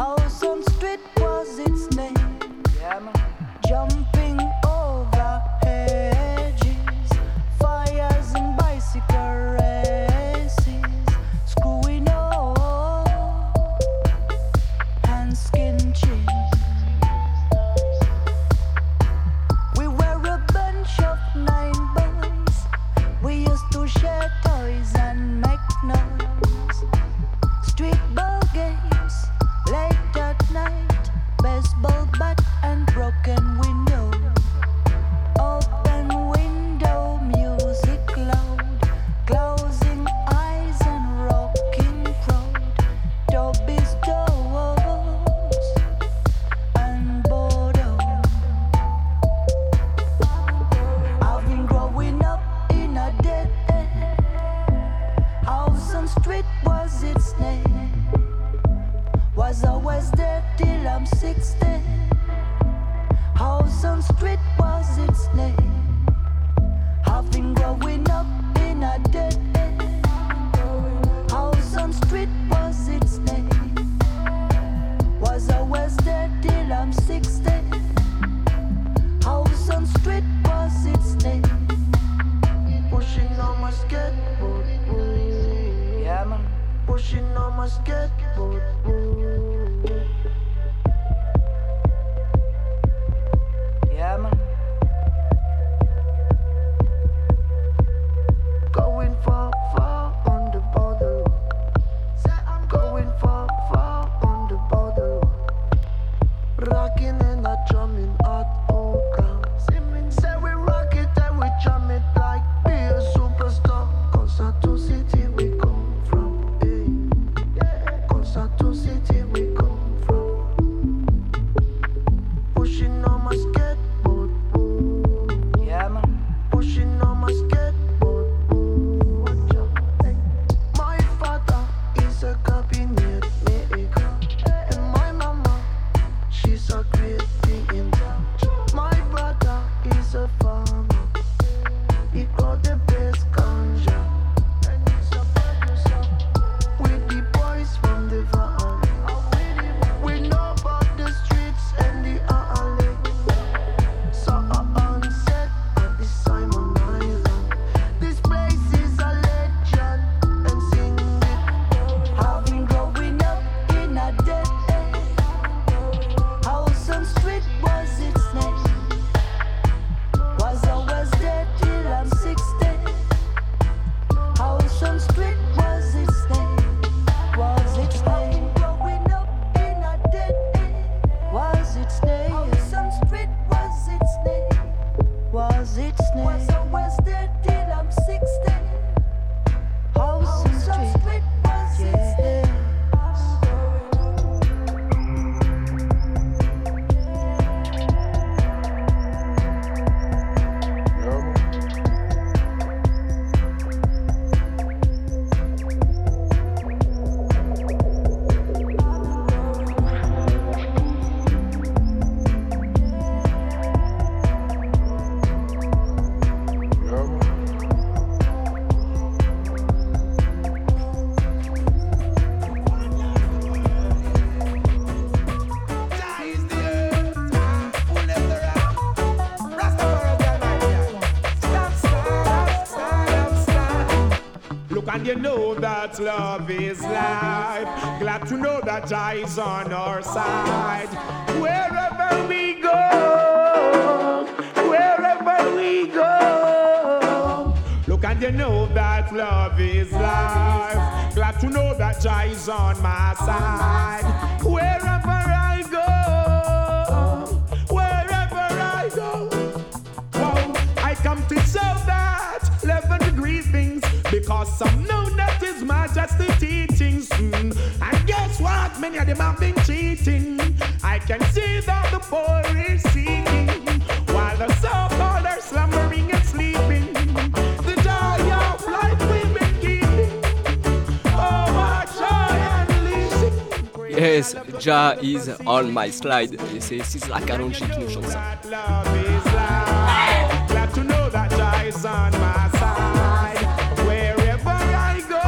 Awesome Street was its name. Yeah, man. Jumping over hedges, fires and bicycle races, screwing all and skin cheese. We were a bunch of nine boys. We used to share toys and make noise. Street ball games late at night, baseball bat and broken window, open window, music loud, closing eyes and rocking crowd, Dobby's doors and boredom. I've been growing up in a dead end. House on Street was its name. Was always there till I'm sixteen. House on Street was its name. I've been growing up in a dead end. House on Street was its name. Was always there till I'm sixteen. House on Street was its name. Pushing on my skateboard, ooh. Yeah, man. Pushing on my skateboard, ooh. Yeah, man. Going far, far on the border. Say I'm going far, far on the border. Rocking and a drumming at all times. Say we rock it and we jam it like be a superstar. Concerto City we come from, eh? Concerto City we come from. Pushing on my skate. Pushing on my skateboard, ooh. My father is a cabinet maker, and my mama, she's a great thing. My brother is a farmer, he got the best ganja, and he's a producer. With the boys from the van, we know about the streets and the alley. So uh, love is life. Glad to know that Jah is on our side. Wherever we go, wherever we go, look and you know that love is life. Glad to know that Jah is on my side. Wherever I go, wherever I go, oh, I come to show that eleven degrees things, because some know that is majesty teachings. Mm. And guess what? Many of them have been cheating. I can see that the poor is seeking, while the so-called are slumbering and sleeping. The joy of life we've been keeping. Oh, my joy and leasing. Yes, Jah is on my slide. Et c'est Sisla Kalonji qui nous chante ça. Glad to know that Jah is on my side. Wherever I go,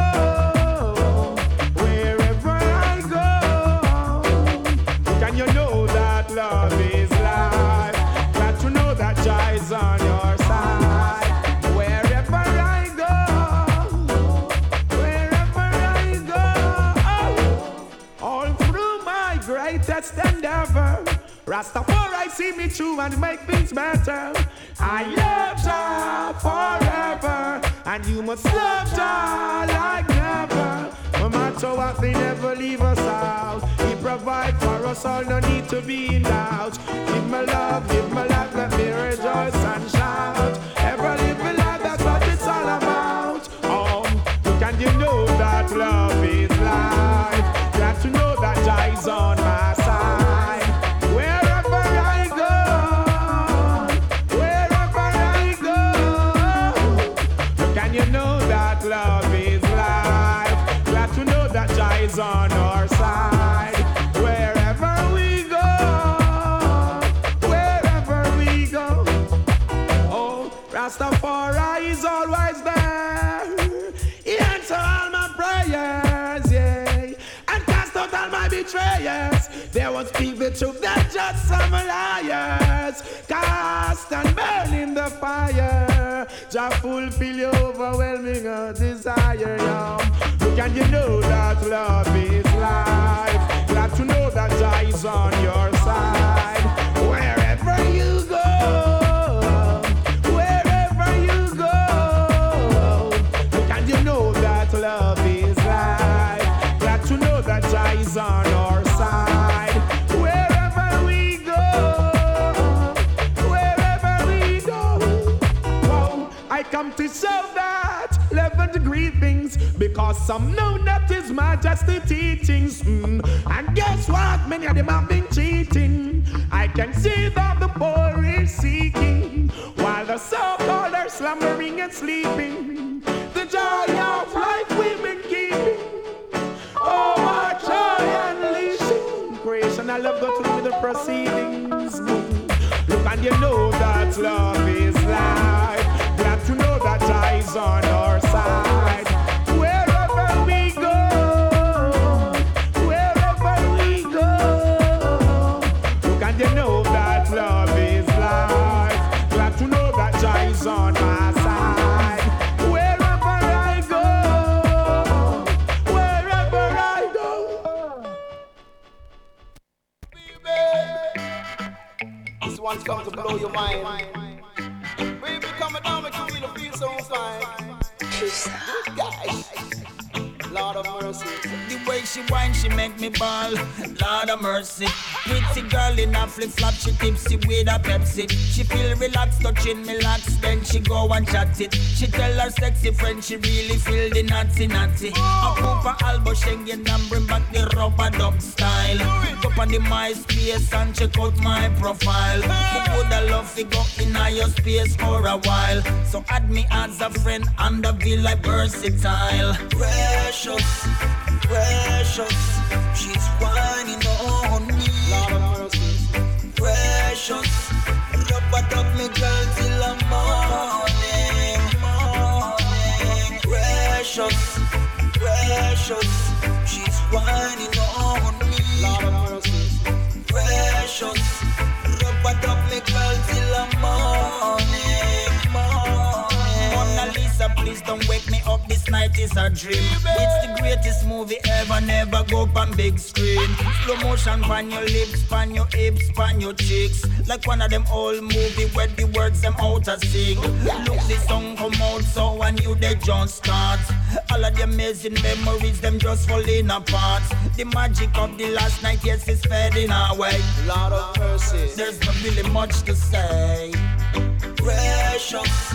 Rastafari see me through and make things better. I love Jah forever, and you must love Jah like never. No matter what, they never leave us out. He provides for us all, no need to be in doubt. Give me love, give me life, let me rejoice and shout. Ever live a life, that's what it's all about. Oh, can you know that love is life? You have to know that Jah is on my side. Is on our side. Wherever we go, wherever we go. Oh, Rastafari is always there. He answers all my prayers, yeah, and cast out all my betrayers. There was people too that just some liars. Cast and burn in the fire. Jah fulfill your overwhelming desire, yeah. Can you know that love is life? Glad to know that Jah is on your side. Wherever you go, wherever you go. Can you know that love is life? Glad to know that Jah is on your side. Wherever we go, wherever we go. Oh, I come to show that eleven degree things, because some know that is majesty teachings. Mm. And guess what? Many of them have been cheating. I can see that the poor is seeking, while the so-called are slumbering and sleeping. The joy of life we've been keeping, oh, our joy unleashing. Creation, I love go through the proceedings. Mm. Look, and you know that love is life. Glad to know that Jah is on our side. Wherever we go, wherever we go. Can you know that love is life? Glad to know that Jah is on my side. Wherever I go, wherever I go. Baby, this one's come to blow your mind. Lord of mercy. The way she whine, she make me ball. Lord of mercy. Pretty girl in a flip-flop, she tipsy with a Pepsi. She feel relaxed, touching me lax, then she go and chat it. She tell her sexy friend she really feel the natty-natty. I poop her elbow, Schengen, and bring back the rubber duck style. Go on the MySpace and check out my profile. Who would I love to go in your space for a while? So add me as a friend and I feel like versatile. Precious, precious, she's whining on me. Precious, rubber duck me girl till the morning, morning. Precious, precious, she's whining on me. Precious, rubber duck me girl till the morning, morning. Mona Lisa, please don't wake me up. This night is a dream. It's the greatest movie ever, never go up on big screen. Slow motion pan your lips, pan your hips, pan your cheeks. Like one of them old movie where the words them out a sing. Look, this song come out so and you they just start. All of the amazing memories them just falling apart. The magic of the last night, yes, it's fading away. Lot of mercy. There's not really much to say. Precious,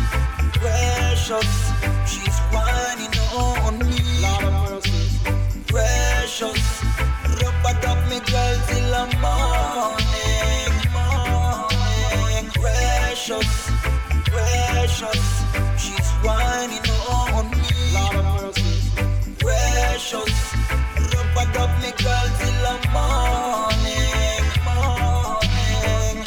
precious, she's whining on me. Precious, rubber duck me girl till the morning, morning. Precious, precious, she's whining on me. Precious, rubber duck me girl till the morning, morning.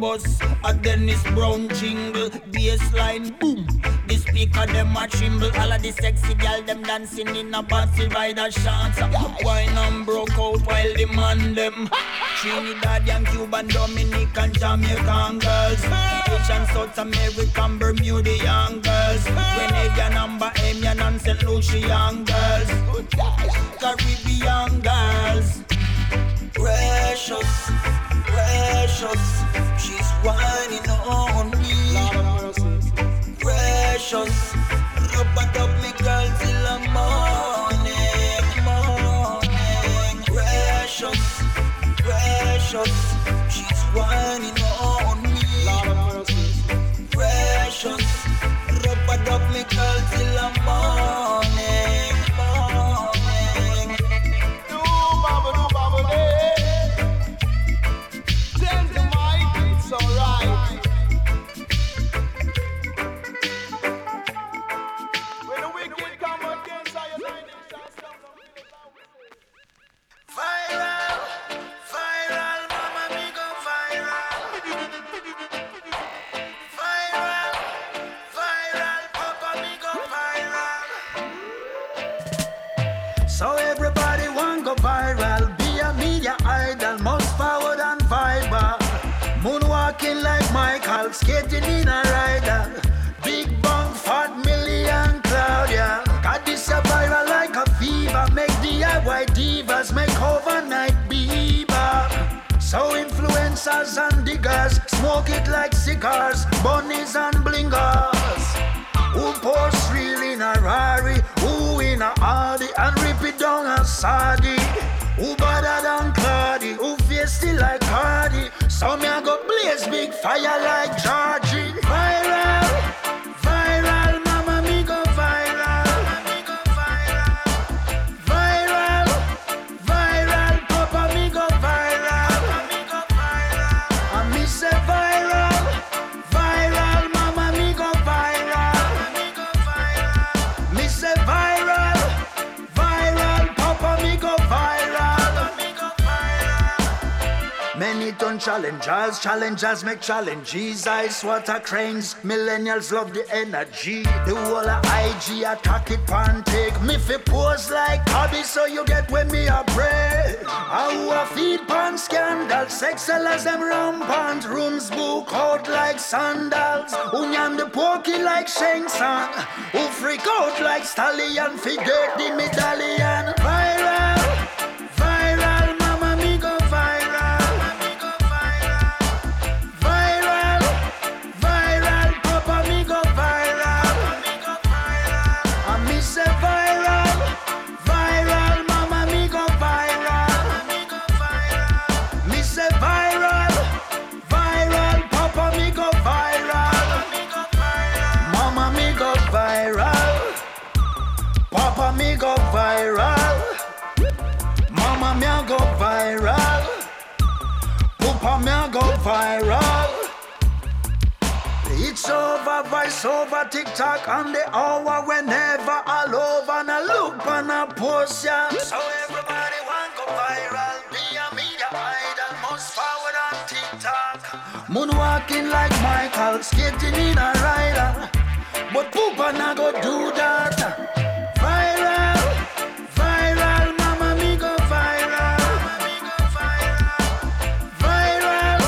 bus, a Dennis Brown jingle, bassline boom. The speaker them a tremble, all of the sexy gal them dancing in a battle by the chance. Wine and broke out while the man them. Trinidad and Cuban, Dominican, Jamaican girls, British and South American, Bermudian girls, Grenadian and Bahamian and Saint Lucian girls, Caribbean girls. Precious, precious, she's whining on me. Precious, rub up me girl till the morning, morning. Precious, precious, she's whining on me. Precious, rub up me girl till the morning. Skating in a rider, big bang, fat million cloud, yeah. Got this a viral like a fever, make D I Y divas, make overnight bebop. So influencers and diggers, smoke it like cigars, bunnies and blingers. Who posts real in a Rari, who in a Hardy, and rip it down a Sardi. Who badder than Cardi, who feisty like Cardi. So me I go blaze big fire like Georgie. Viral, viral, mama me go viral. Mama me go viral. Viral, viral, papa me go viral. Papa me go viral. I me say viral, viral, mama me go viral. Mama me go viral. Me say viral, viral, papa me go viral. Many ton challengers, challengers make challenges. Ice water cranes, millennials love the energy. The whole of I G attack it, pan take. Me fi pose like hobby, so you get when me a pray. Our feed pan scandal, sex sellers them rampant. Rooms book out like sandals. Who nyam the pokey like Sheng Tsang. Who freak out like stallion, fi get the medallion. Viral, viral. Go viral, mama me go viral, papa me go viral. It's over, voice over, TikTok on the hour, whenever all over, and I look and I post ya. So everybody want go viral, be a media idol, most forward on TikTok. Moonwalking like Michael, skating in a rider, but Pupa na go do that. Viral, viral, mama me go viral. Mama me go viral. Viral,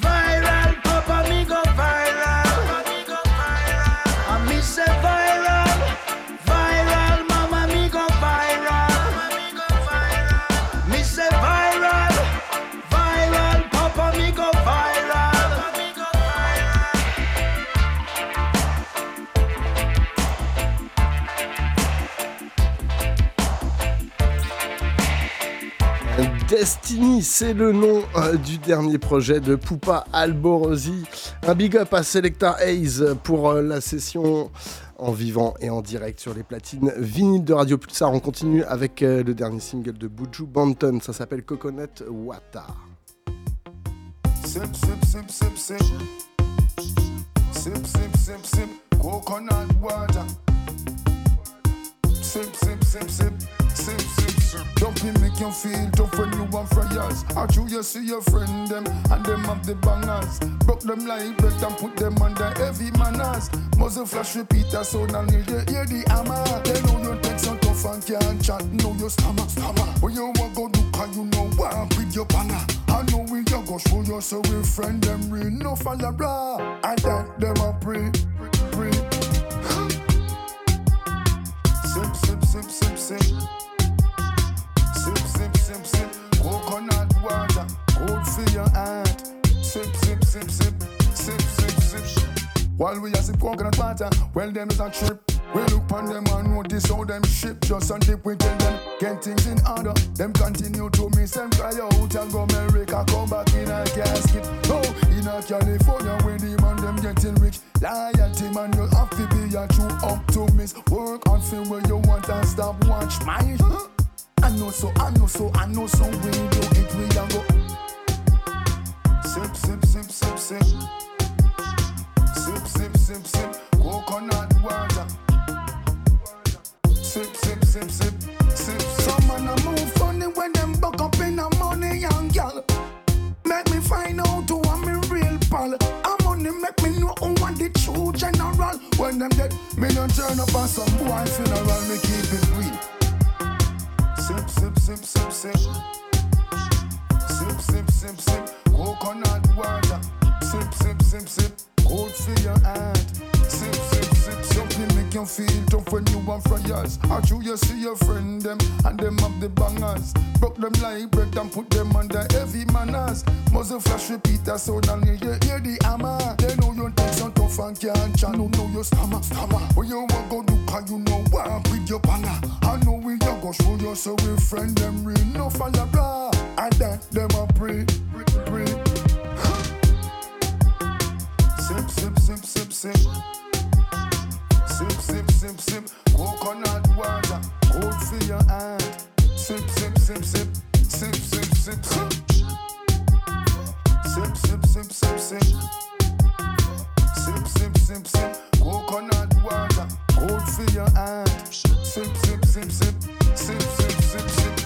viral, papa me go viral. Papa me go viral. I me say viral, viral, mama me go viral. Mama me go viral. Me say viral, viral, papa me go viral. Papa me go viral. Destiny, c'est le nom euh, du dernier projet de Pupa Alborosi. Un big up à Selecta Hayes pour euh, la session en vivant et en direct sur les platines vinyles de Radio Pulsar. On continue avec euh, le dernier single de Buju Banton, ça s'appelle Coconut Water. Sip, sip, sip, sip, sip. Sip, sip, sip, sip. Coconut water. Sip, sip, sip, sip. Sip, sip, sip. Don't be make you feel tough when you want fryers. How do you see your friend them and them have the bangers? Broke them like bread and put them under heavy manners. Muzzle flash repeater sound and you hear the hammer. They know you take some tough and can't chat, know you stammer, stammer. When you want go do cause you know what with your banner. I know when you go show yourself with friend them real no fire blah. I thank them a pray, pray, pray. Sip, sip, sip, sip, sip. Sip, sip, sip, sip. Coconut water, cold for your heart. Sip, sip, sip, sip. Sip, sip, sip. While we are sip coconut water, well, them is a trip. We look upon them and notice how them ship. Just on dip, we tell them, get things in order. Them continue to miss them, cry out and go America. Come back in a casket. No, in a California, where the man them getting rich. Loyalty, man, you'll have to be a true optimist. Work on film where you want and stop watch mine. I know so, I know so, I know so. We do it, we can go. Sip, sip, sip, sip, sip. Sip, sip, sip, sip. Coconut water. Sip, sip, sip, sip, sip. Some man a move funny when them buck up in the money, young girl. Make me find out who I'm a real pal. A money make me know who want the true general. When them dead, me don't turn up on some boy funeral. Me keep it real. Sip, sip, sip, sip, sip. Sip, sip, sip, sip. Coconut water. Sip, sip, sip, sip. Cold for your hand. Sip, sip, sip, something make you feel tough when you want fryers. How do you see your friend them and them have the bangers? Broke them like bread and put them under heavy manners. Muzzle flash repeater sound and you hear the hammer. They know you take some tough and can't channel, know you stammer, stammer. When you walk go do cause you know what with your banner. I know when you go show yourself with friend them real no fire blah. I thank them a pray, pray, pray. Sip, sip, sip, sip, sip. Sip, sip, sip, sip. Coconut water, cold for your hand. Sip, sip, sip, sip. Sip, sip, sip, sip. Sip, sip, sip, sip, sip. Sip, sip, sip, sip. Coconut water, cold for your hand. Sip, sip, sip, sip. Sip, sip, sip, sip.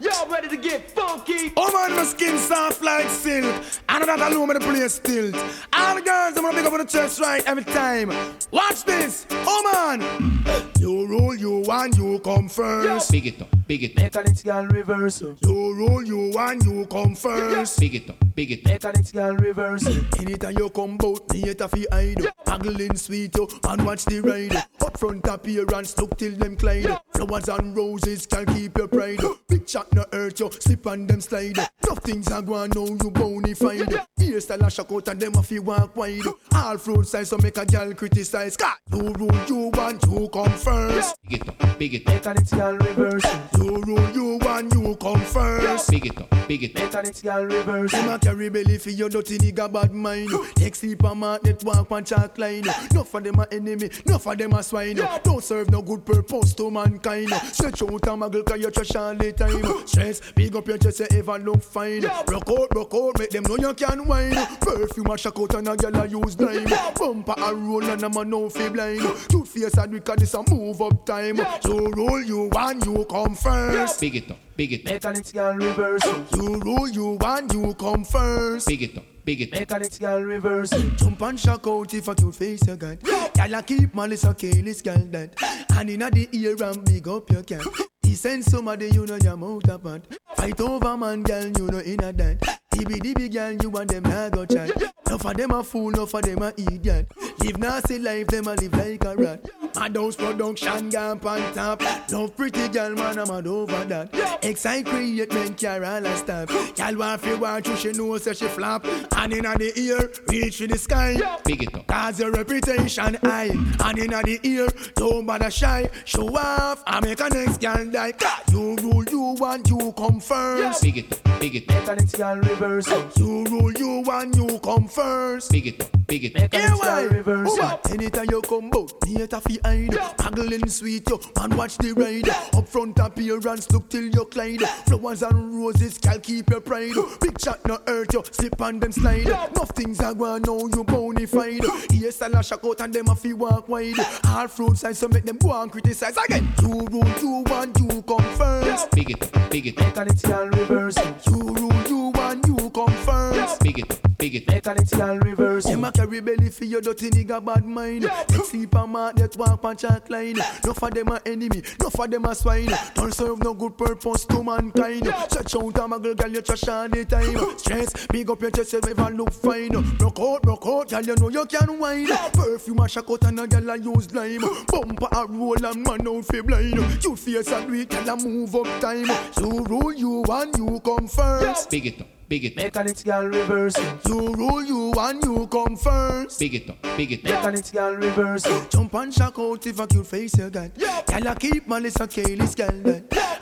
Y'all ready to get funky? Oh man, my skin soft like silk. And that alone me the place tilt. All the girls, I'm gonna pick up on the church right every time. Watch this, oh man. You roll, you want, you come first. Big it up, big it up. Mechanical reversal. You roll, you want, you come first. Big it up, big it up. Mechanical reversal. Anytime you come bout, me hate a fi hide you. Haggling sweet you, and watch the ride. Up front appearance, look till them Clyde. Flowers and roses can keep your pride. Big chat no hurt you, slip on them slide. Tough things are going now, you bounty find. Hairstyle a shock out and them a fi walk wide. All fruit size so make a gal criticize. Cause you roll, you want, you come first. Big it up, big it up. Mechanical reversal. You roll, you want, you come first. Big it up, big it up. Mechanical reversal. You ma carry belly for your dirty nigga bad mind. Take sleeper magnet, walk and chalk line. No for them a enemy, no for them a swine. Don't serve no good purpose to mankind. Stretch out and muggle cause you trash all the time. Stress, big up your chest, you ever look fine. Rock out, rock out, make them know you can whine. Perfume a shock out and a girl a use dime. Bumper a roll and a man no feel blind. Two face and we can this a move. Move up time, yeah. You roll, you want, you come first. Big it up, big it up. Mechanical reversal. You roll, you want, you come first. Big it up, big it up. Mechanical reversal. Jump and shock out if I can face your god. Y'all keep malice, okay, this girl that. And inna the ear and big up your cat. He sends somebody, you know your mouth apart. Fight over man, girl, you know inna that. He be the big girl, you and them I go chat. No for them a fool, no for them a idiot. Live nasty life, them a live like a rat. Adults production gap on top. Love pretty girl, man, I'm mad over that. Excite create men carry all a stop. Y'all want fi watch you, she know say she flop. And inna the ear, reach for the sky. Big it up. Cause your reputation high. And inna the ear, don't bother shy. Show off, I make a next girl die. You rule, you want, you come first. Big it up, big it up. Make a next girl reversal. You rule, you want, you come first. Big it up, big it up. Make a next girl reversal. Anytime you come bout, me hate a fi behind. Haggling sweet, yo, and watch the ride. Up front appearance, look till you climb. Flowers and roses, cal keep your pride. Big shot no hurt you, slip on them slide. Enough things are going now, you bonified. Yes, and a shock out and them a few walk wide. All fruit size, so make them go and criticize again. Two rule, two one, you come first. Big it, big it, mentality and reverse. Two rule, you one, you come first. Big it, big it, mentality and reverse. You might carry belly for your dirty nigga bad mind. Take sleep and mark that walk and chalk line. Enough of them are enemy, enough of them are swine. Don't serve no good purpose to mankind. Stretch out a muggle, girl, you trash all the time. Stress, big up your chest, you never look fine. Broke out, broke out, girl, you know you can whine. Perfume a shock out and a girl a use lime. Bumper a roll and man out for blind. You face a week, girl, a move up time. You rule, you want, you come first. Big it up, big it, mechanical reverse. You rule, you and you come first. Big it up, big it, mechanical reverse. Jump and shock out if I could face your god. Y'all a keep Melissa Kaylee's girl.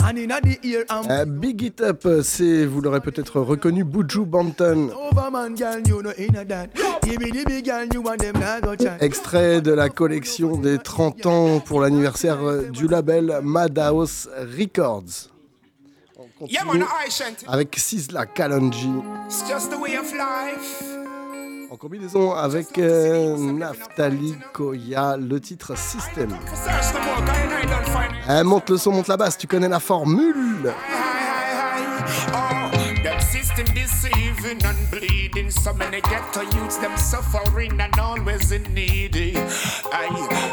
And in the ear I'm... Uh, Big It Up, c'est, vous l'aurez peut-être reconnu, Buju Banton. Extrait de la collection des trente ans pour l'anniversaire du label Madhouse Records. Yeah, man, avec Sizzla Kalonji. It's just the way of life. En combinaison avec euh, Naftali Koya, le titre System. Eh, monte le son, monte la basse, tu connais la formule. System deceiving and bleeding, so many ghetto youths them suffering and always in need. I,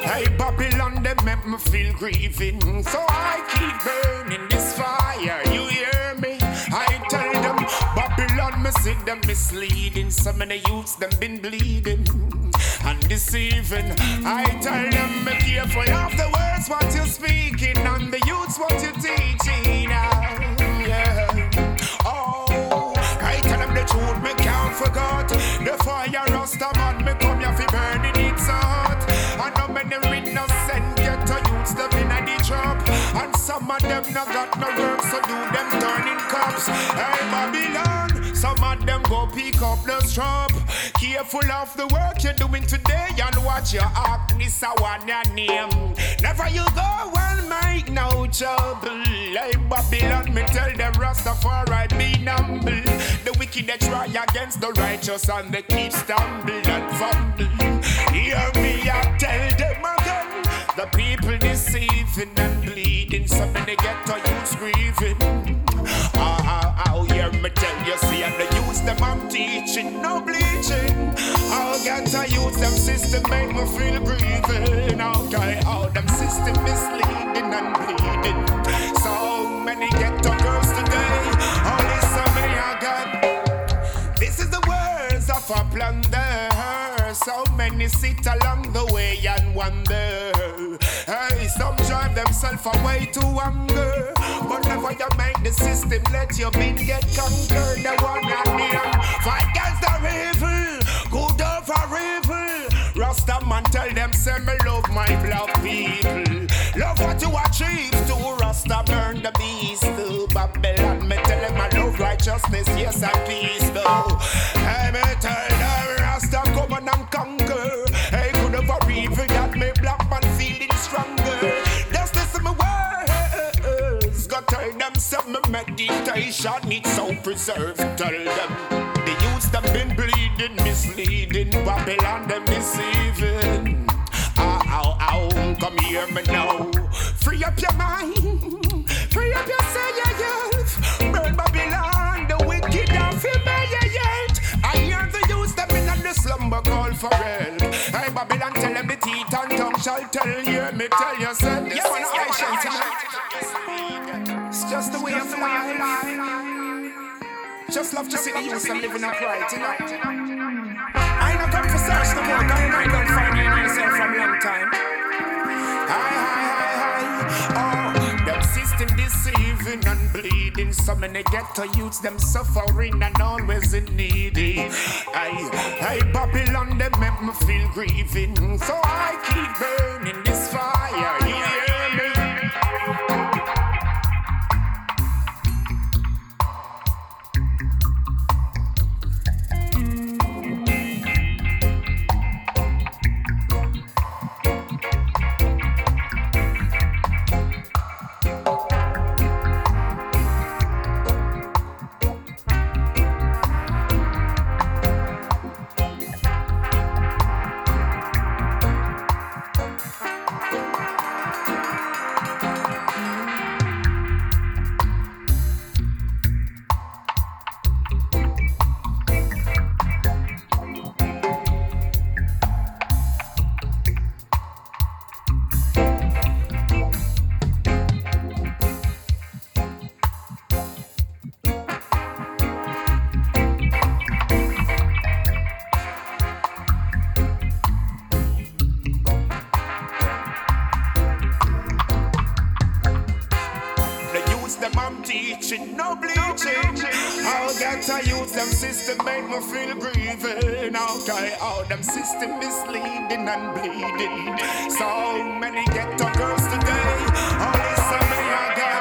I Babylon them make me feel grieving, so I keep burning this fire. You hear me? I tell them Babylon me see them misleading, so many youths them been bleeding and deceiving. I tell them be careful of the words what you're speaking and the youths what you're teaching. Oh, yeah. Truth me can't forget. The fire Rastaman me come here fi burning it out. And how many innocent ghetto youths them inna the trap. And some of them no got no work, so do them turning cops. Hey Babylon, some of them go pick up the strap. Careful of the work you're doing today and watch your act. This a one your name. Never you go and make no trouble. Hey Babylon, me tell them Rastafari be humble. The wicked they try against the righteous and they keep stumbling and fumbling. Hear me, I tell them again. The people deceiving and bleeding, so many ghetto youths grieving. Ah, ah, ah, hear me tell you, see, and the youths them I'm teaching, no bleaching. All ghetto youths, them system make me feel grieving. Okay, all them system misleading and bleeding. So many ghetto girls today. For plunder, so many sit along the way and wonder. Hey, some drive themselves away to hunger. But never you make the system, let your men get conquered. The one and the other, fight against the evil, good over evil. Rasta man tell them, say me love my black people. Love what you achieve to Rasta burn the beast to Babylon. Me tell them I love righteousness, yes and peace though. Hey, me tell them Rasta come on and conquer. Hey, good over evil that me black man feeling stronger. Just listen me words. Go tell them some meditation needs so preserved. Tell them the youths them been bleeding, misleading Babylon them deceiving. Ow, ow, come here me now. Free up your mind, free up your self. Burn Babylon, the wicked and familiar yet. I hear the youths them in the slumber call for help. Hey Babylon, tell them the teeth and tongue shall tell you. Me tell you, son, this yeah, is action tonight. It's just the way of life. Just love to see the youths and living upright, you know. I not come for search no more, cause I don't find me myself from long time. Hi, hi, hi, hi. Oh, them system deceiving and bleeding. So many ghetto youths, them suffering and always in need. I, I Babylon, them make me feel grieving. So I keep burning this fire, you hear me? Thank you. bleaching, no bleaching. How that I use them system make me feel grieving. How okay, all them system misleading and bleeding. So many ghetto girls today, only some may I got.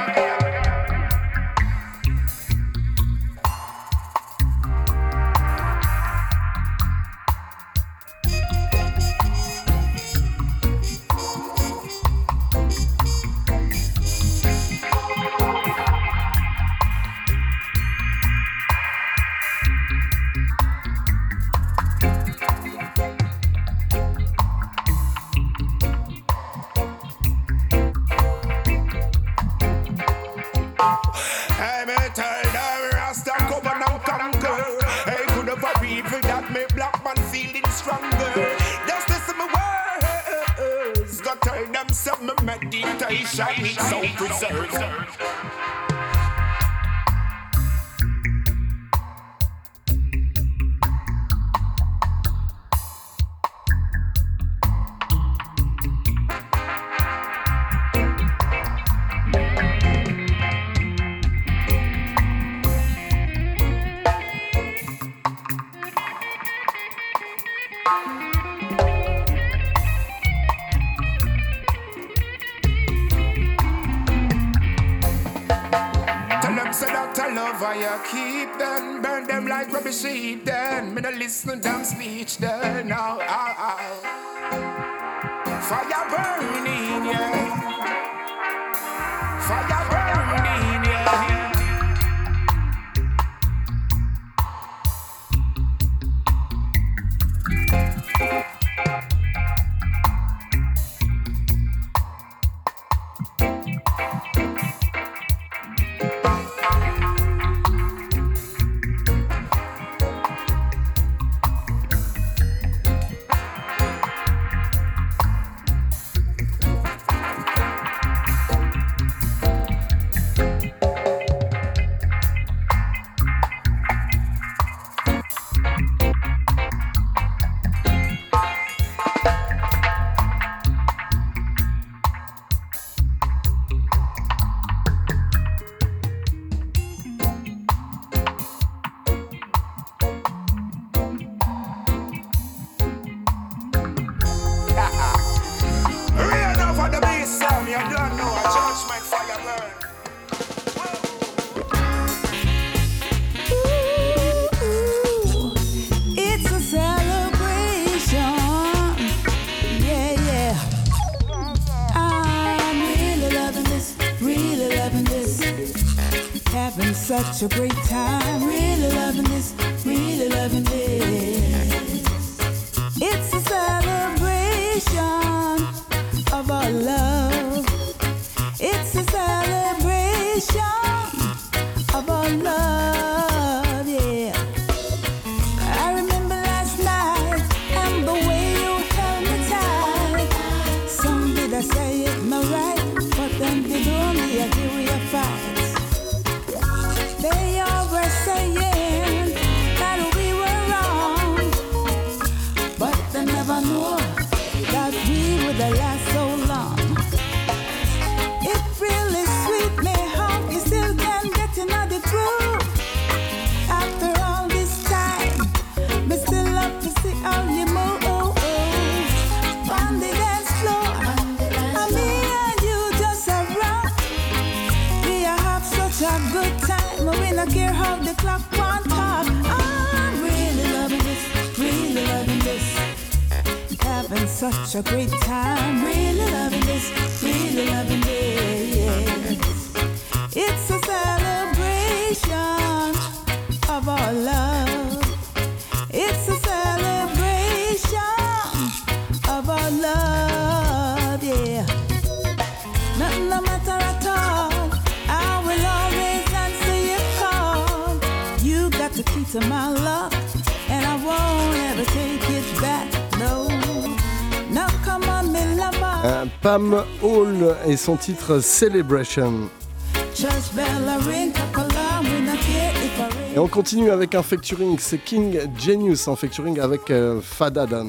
Such a great time, really loving this, really loving this. It's a celebration of our love. It's a celebration of our love, yeah. I remember last night and the way you held me tight. Some did I say it not right, but then they do me a do we a fight. They all were saying that we were wrong, but they never knew that we would last so long. It really sweet me how you still can get another groove. After all this time, we still love to see how you move. On the dance floor, and me and you just around. We have such a good time. We don't care how the clock won't pop. I'm really loving this, really loving this. Having such a great time. Really loving this, really loving this. It's a celebration of our love. It's a celebration of our love, yeah. Nothing no matter at all. I will always the key to my love, and I won't ever take it back, no. Now come on, me lover. Uh, Pam Hall et son titre Celebration. Et on continue avec un featuring, c'est King Genius en featuring avec euh, Fadadan.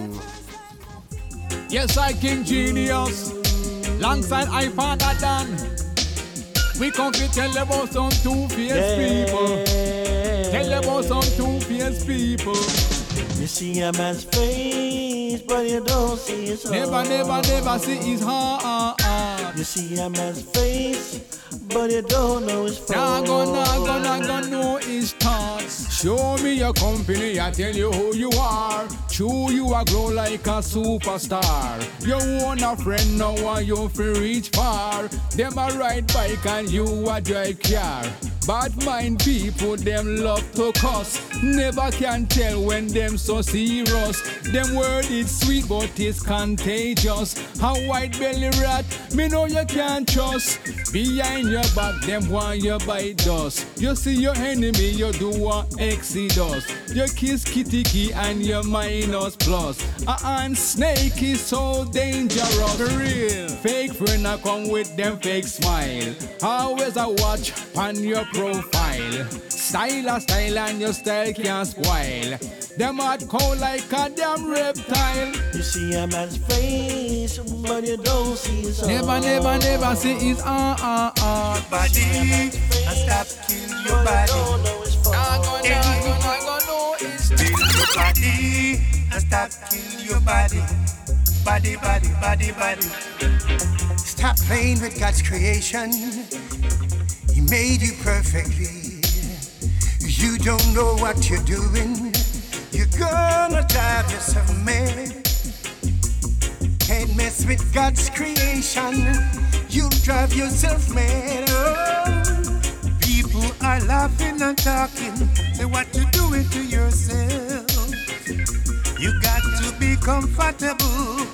Yes, I King Genius, long side I Fadadan. We come to tell about some two-faced people. Tell about some two-faced people. You see a man's face, but you don't see his heart. Never, never, never see his heart. You see a man's face, but you don't know his fault. Nah, gonna, gonna, gonna know his thoughts. Show me your company, I tell you who you are. True, you are grow like a superstar. You want a friend, now and you feel reach far. Them a ride bike and you a drive car. Bad mind people, them love to cuss. Never can tell when them so serious. Them word is sweet, but it's contagious. A white belly rat, me know you can't trust. Behind your back, them want you bite dust. You see your enemy, you do a exodus. You kiss kitty key and your minus plus. A ant snake is so dangerous. For real. Fake friend I come with them fake smile. Always a watch on your profile. Style a style and your style can't spoil. Them hot cold like a damn reptile. You see a man's face, but you don't see his heart. Never, never, never see his heart. Uh, uh, uh. Body, I stop kill your body. Now go, now go, no, it's your body. I stop kill your body. Body, body, body, body. Stop playing with God's creation. He made you perfectly. You don't know what you're doing. You're gonna drive yourself mad. Can't mess with God's creation. You'll drive yourself mad. Oh. People are laughing and talking. Say what you're doing to yourself. You got to be comfortable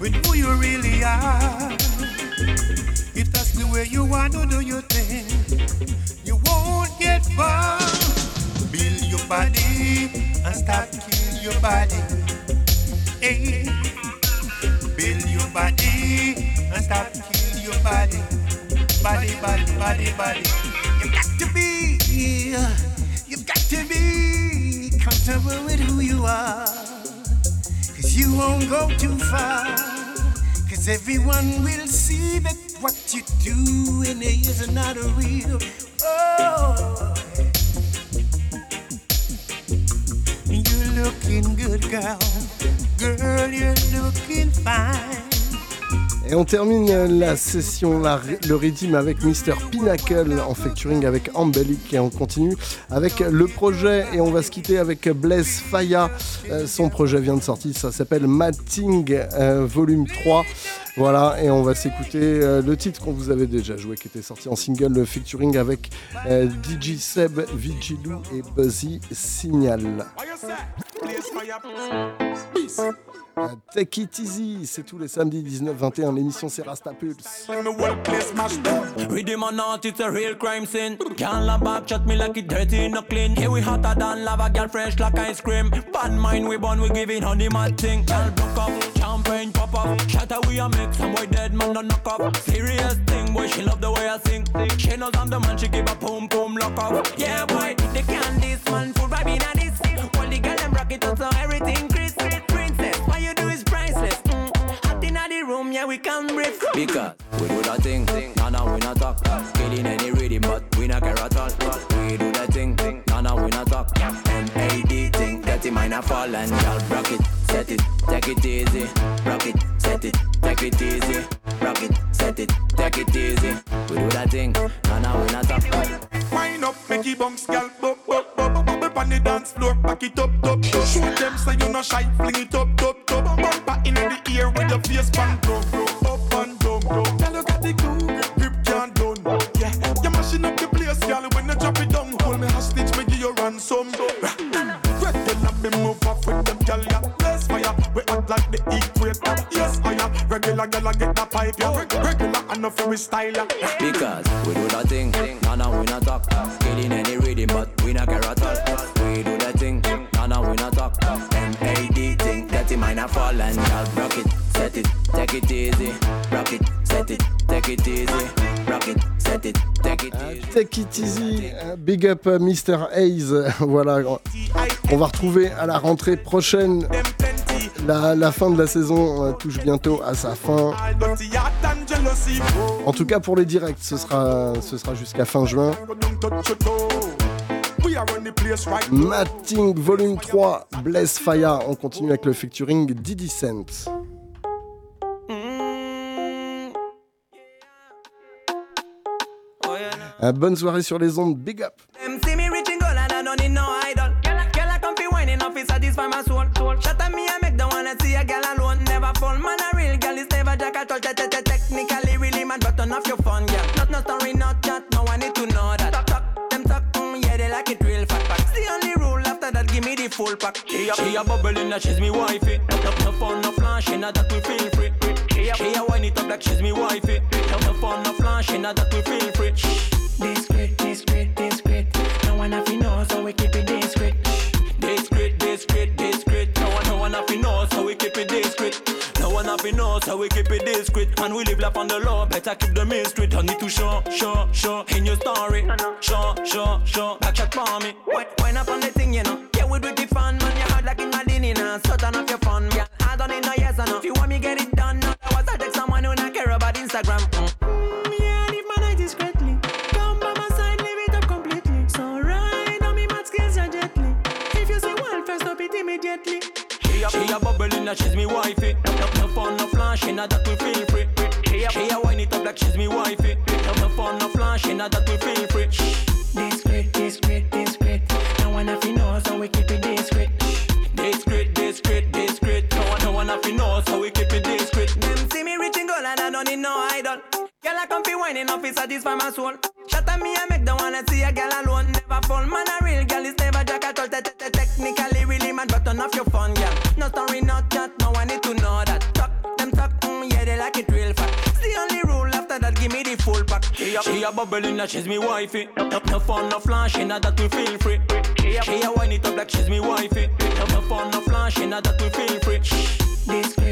with who you really are. If that's the way you want to do your thing, you won't get far. Build your body and stop killing your body. Hey. Build your body and stop killing your body. Body, body, body, body. You've got to be, you've got to be comfortable with who you are. Cause you won't go too far. Cause everyone will see that what you do and it is not a real. Oh. Et on termine la session, la, le rythme avec mister Pinnacle en featuring avec Ambelic, et on continue avec le projet et on va se quitter avec Blaise Fyah. Euh, son projet vient de sortir, ça s'appelle Matting euh, volume trois. Voilà, et on va s'écouter euh, le titre qu'on vous avait déjà joué, qui était sorti en single, le featuring avec euh, D J Seb, Vigilou et Buzzy Signal. Uh, take it easy, c'est tous les samedis dix-neuf vingt et un, l'émission c'est Rastapulse. Read him or not, it's a real crime scene. Can't la back, shot me like it dirty, no clean. Yeah, we hotter than lava, girl fresh like ice cream. Bad mind, we born, we giving honey matting. Girl broke up, champagne pop up. Shatter we a mix, some boy dead man don't knock up. Serious thing, boy, she love the way I sing. She knows I'm the man, she give a poom poom lock up. Yeah, boy, they can't this man, full vibe in a this. All the girl them rock it up, so everything crisp. Room, yeah, we can breathe. Because we do that thing, thing. Nah, nah, we not talk. Killing any rhythm, but we not care at all. We do that thing, thing. Nah, nah, we not talk. M A D thing, dirty mind a fall and y'all rock it, set it, take it easy. Rock it, set it, take it easy. Rock it, set it, take it easy. We do that thing, nah, nah, we not talk. Wind up, make it bounce, girl, bop, bop, bop, bop, bop, on the dance floor, back it up, top, top. Show them say you no shy, fling it up, top, top. Bumper in the ear with your face pan down, up and down, down. Tell you got the glue, grip can't done. Yeah, you mashing up the place, girl, when you drop it down. Hold me hostage, me give you ransom. Red them and me move off with them, girl, yeah. Blaise Fyah, we act like the equator. Yes, I am regular, girl, I get that pipe, yeah. Regular, enough for me style, yeah. Because we do that thing, nah, nah, we not talk. Killing any rhythm, but we not care at all. We do that thing, nah, nah, we not talk. M A D thing. Mine a fall and I'll rock it, set it, take it easy. Rock it, set it, take it easy. Rock it, set it, take it easy. Uh, take it easy, uh, big up uh, mister Hayes. Voilà, on va retrouver à la rentrée prochaine La, la fin de la saison euh, touche bientôt à sa fin. En tout cas pour les directs, ce sera, ce sera jusqu'à fin juin. Matting volume trois, Blaise Fyah. On continue avec le featuring Diddy Cent. Euh, bonne soirée sur les ondes, big up. Full pack. She, she a bubble in that she's me wifey. No, no phone, no flashing, that we feel free. She, she a wine it up like she's me wifey. No, no phone, no flashing, that we feel free. Discreet, discreet, discreet. No one have you know, so we keep it discreet. Discreet, discreet, discreet. No one, no one have you know, so we keep it discreet. No one have you know, so we keep it discreet. And we live life on the law, better keep the mystery. Don't need to show, show, show in your story. Show, show, show, back chat for me. Wine up on the thing, you know. We do the fun, man, your heart like in my dinner. So turn off your phone, yeah, I don't need no yes or no. If you want me get it done, no, I was I text someone who not care about Instagram. Mm. Yeah, I live my night discreetly. Come by my side, live it up completely. So right on me mad skills are gently. If you say one, first up it immediately. She a, she a bubble in that she's me wifey. No, no phone, no flash, in that we feel free. She a, she a wine it up like she's me wifey. No, no phone, no flash, in that we feel free. Discreet, discreet, discreet. No one have to know, so we keep it discreet. Discreet, discreet, discreet. No one, no one have to know, so we keep it discreet. Them see me reaching goal and I don't need no idol. Girl, I can't be whining off, it satisfy my soul. Shut up me and make the one I see a girl alone. Never fall, man, a real girl is never jack at all. Technically, really, man, but turn off your phone, girl. No story, no chat, no one need to know that. Talk, them talk, mm, yeah, they like it real fat. It's the only rule after that, give me the full pack. She a, she a bubble in that she's me wifey. No, no phone, no flash, in that we feel free. She a wine it up like she's me wifey. No phone, no flash, in that we feel free. This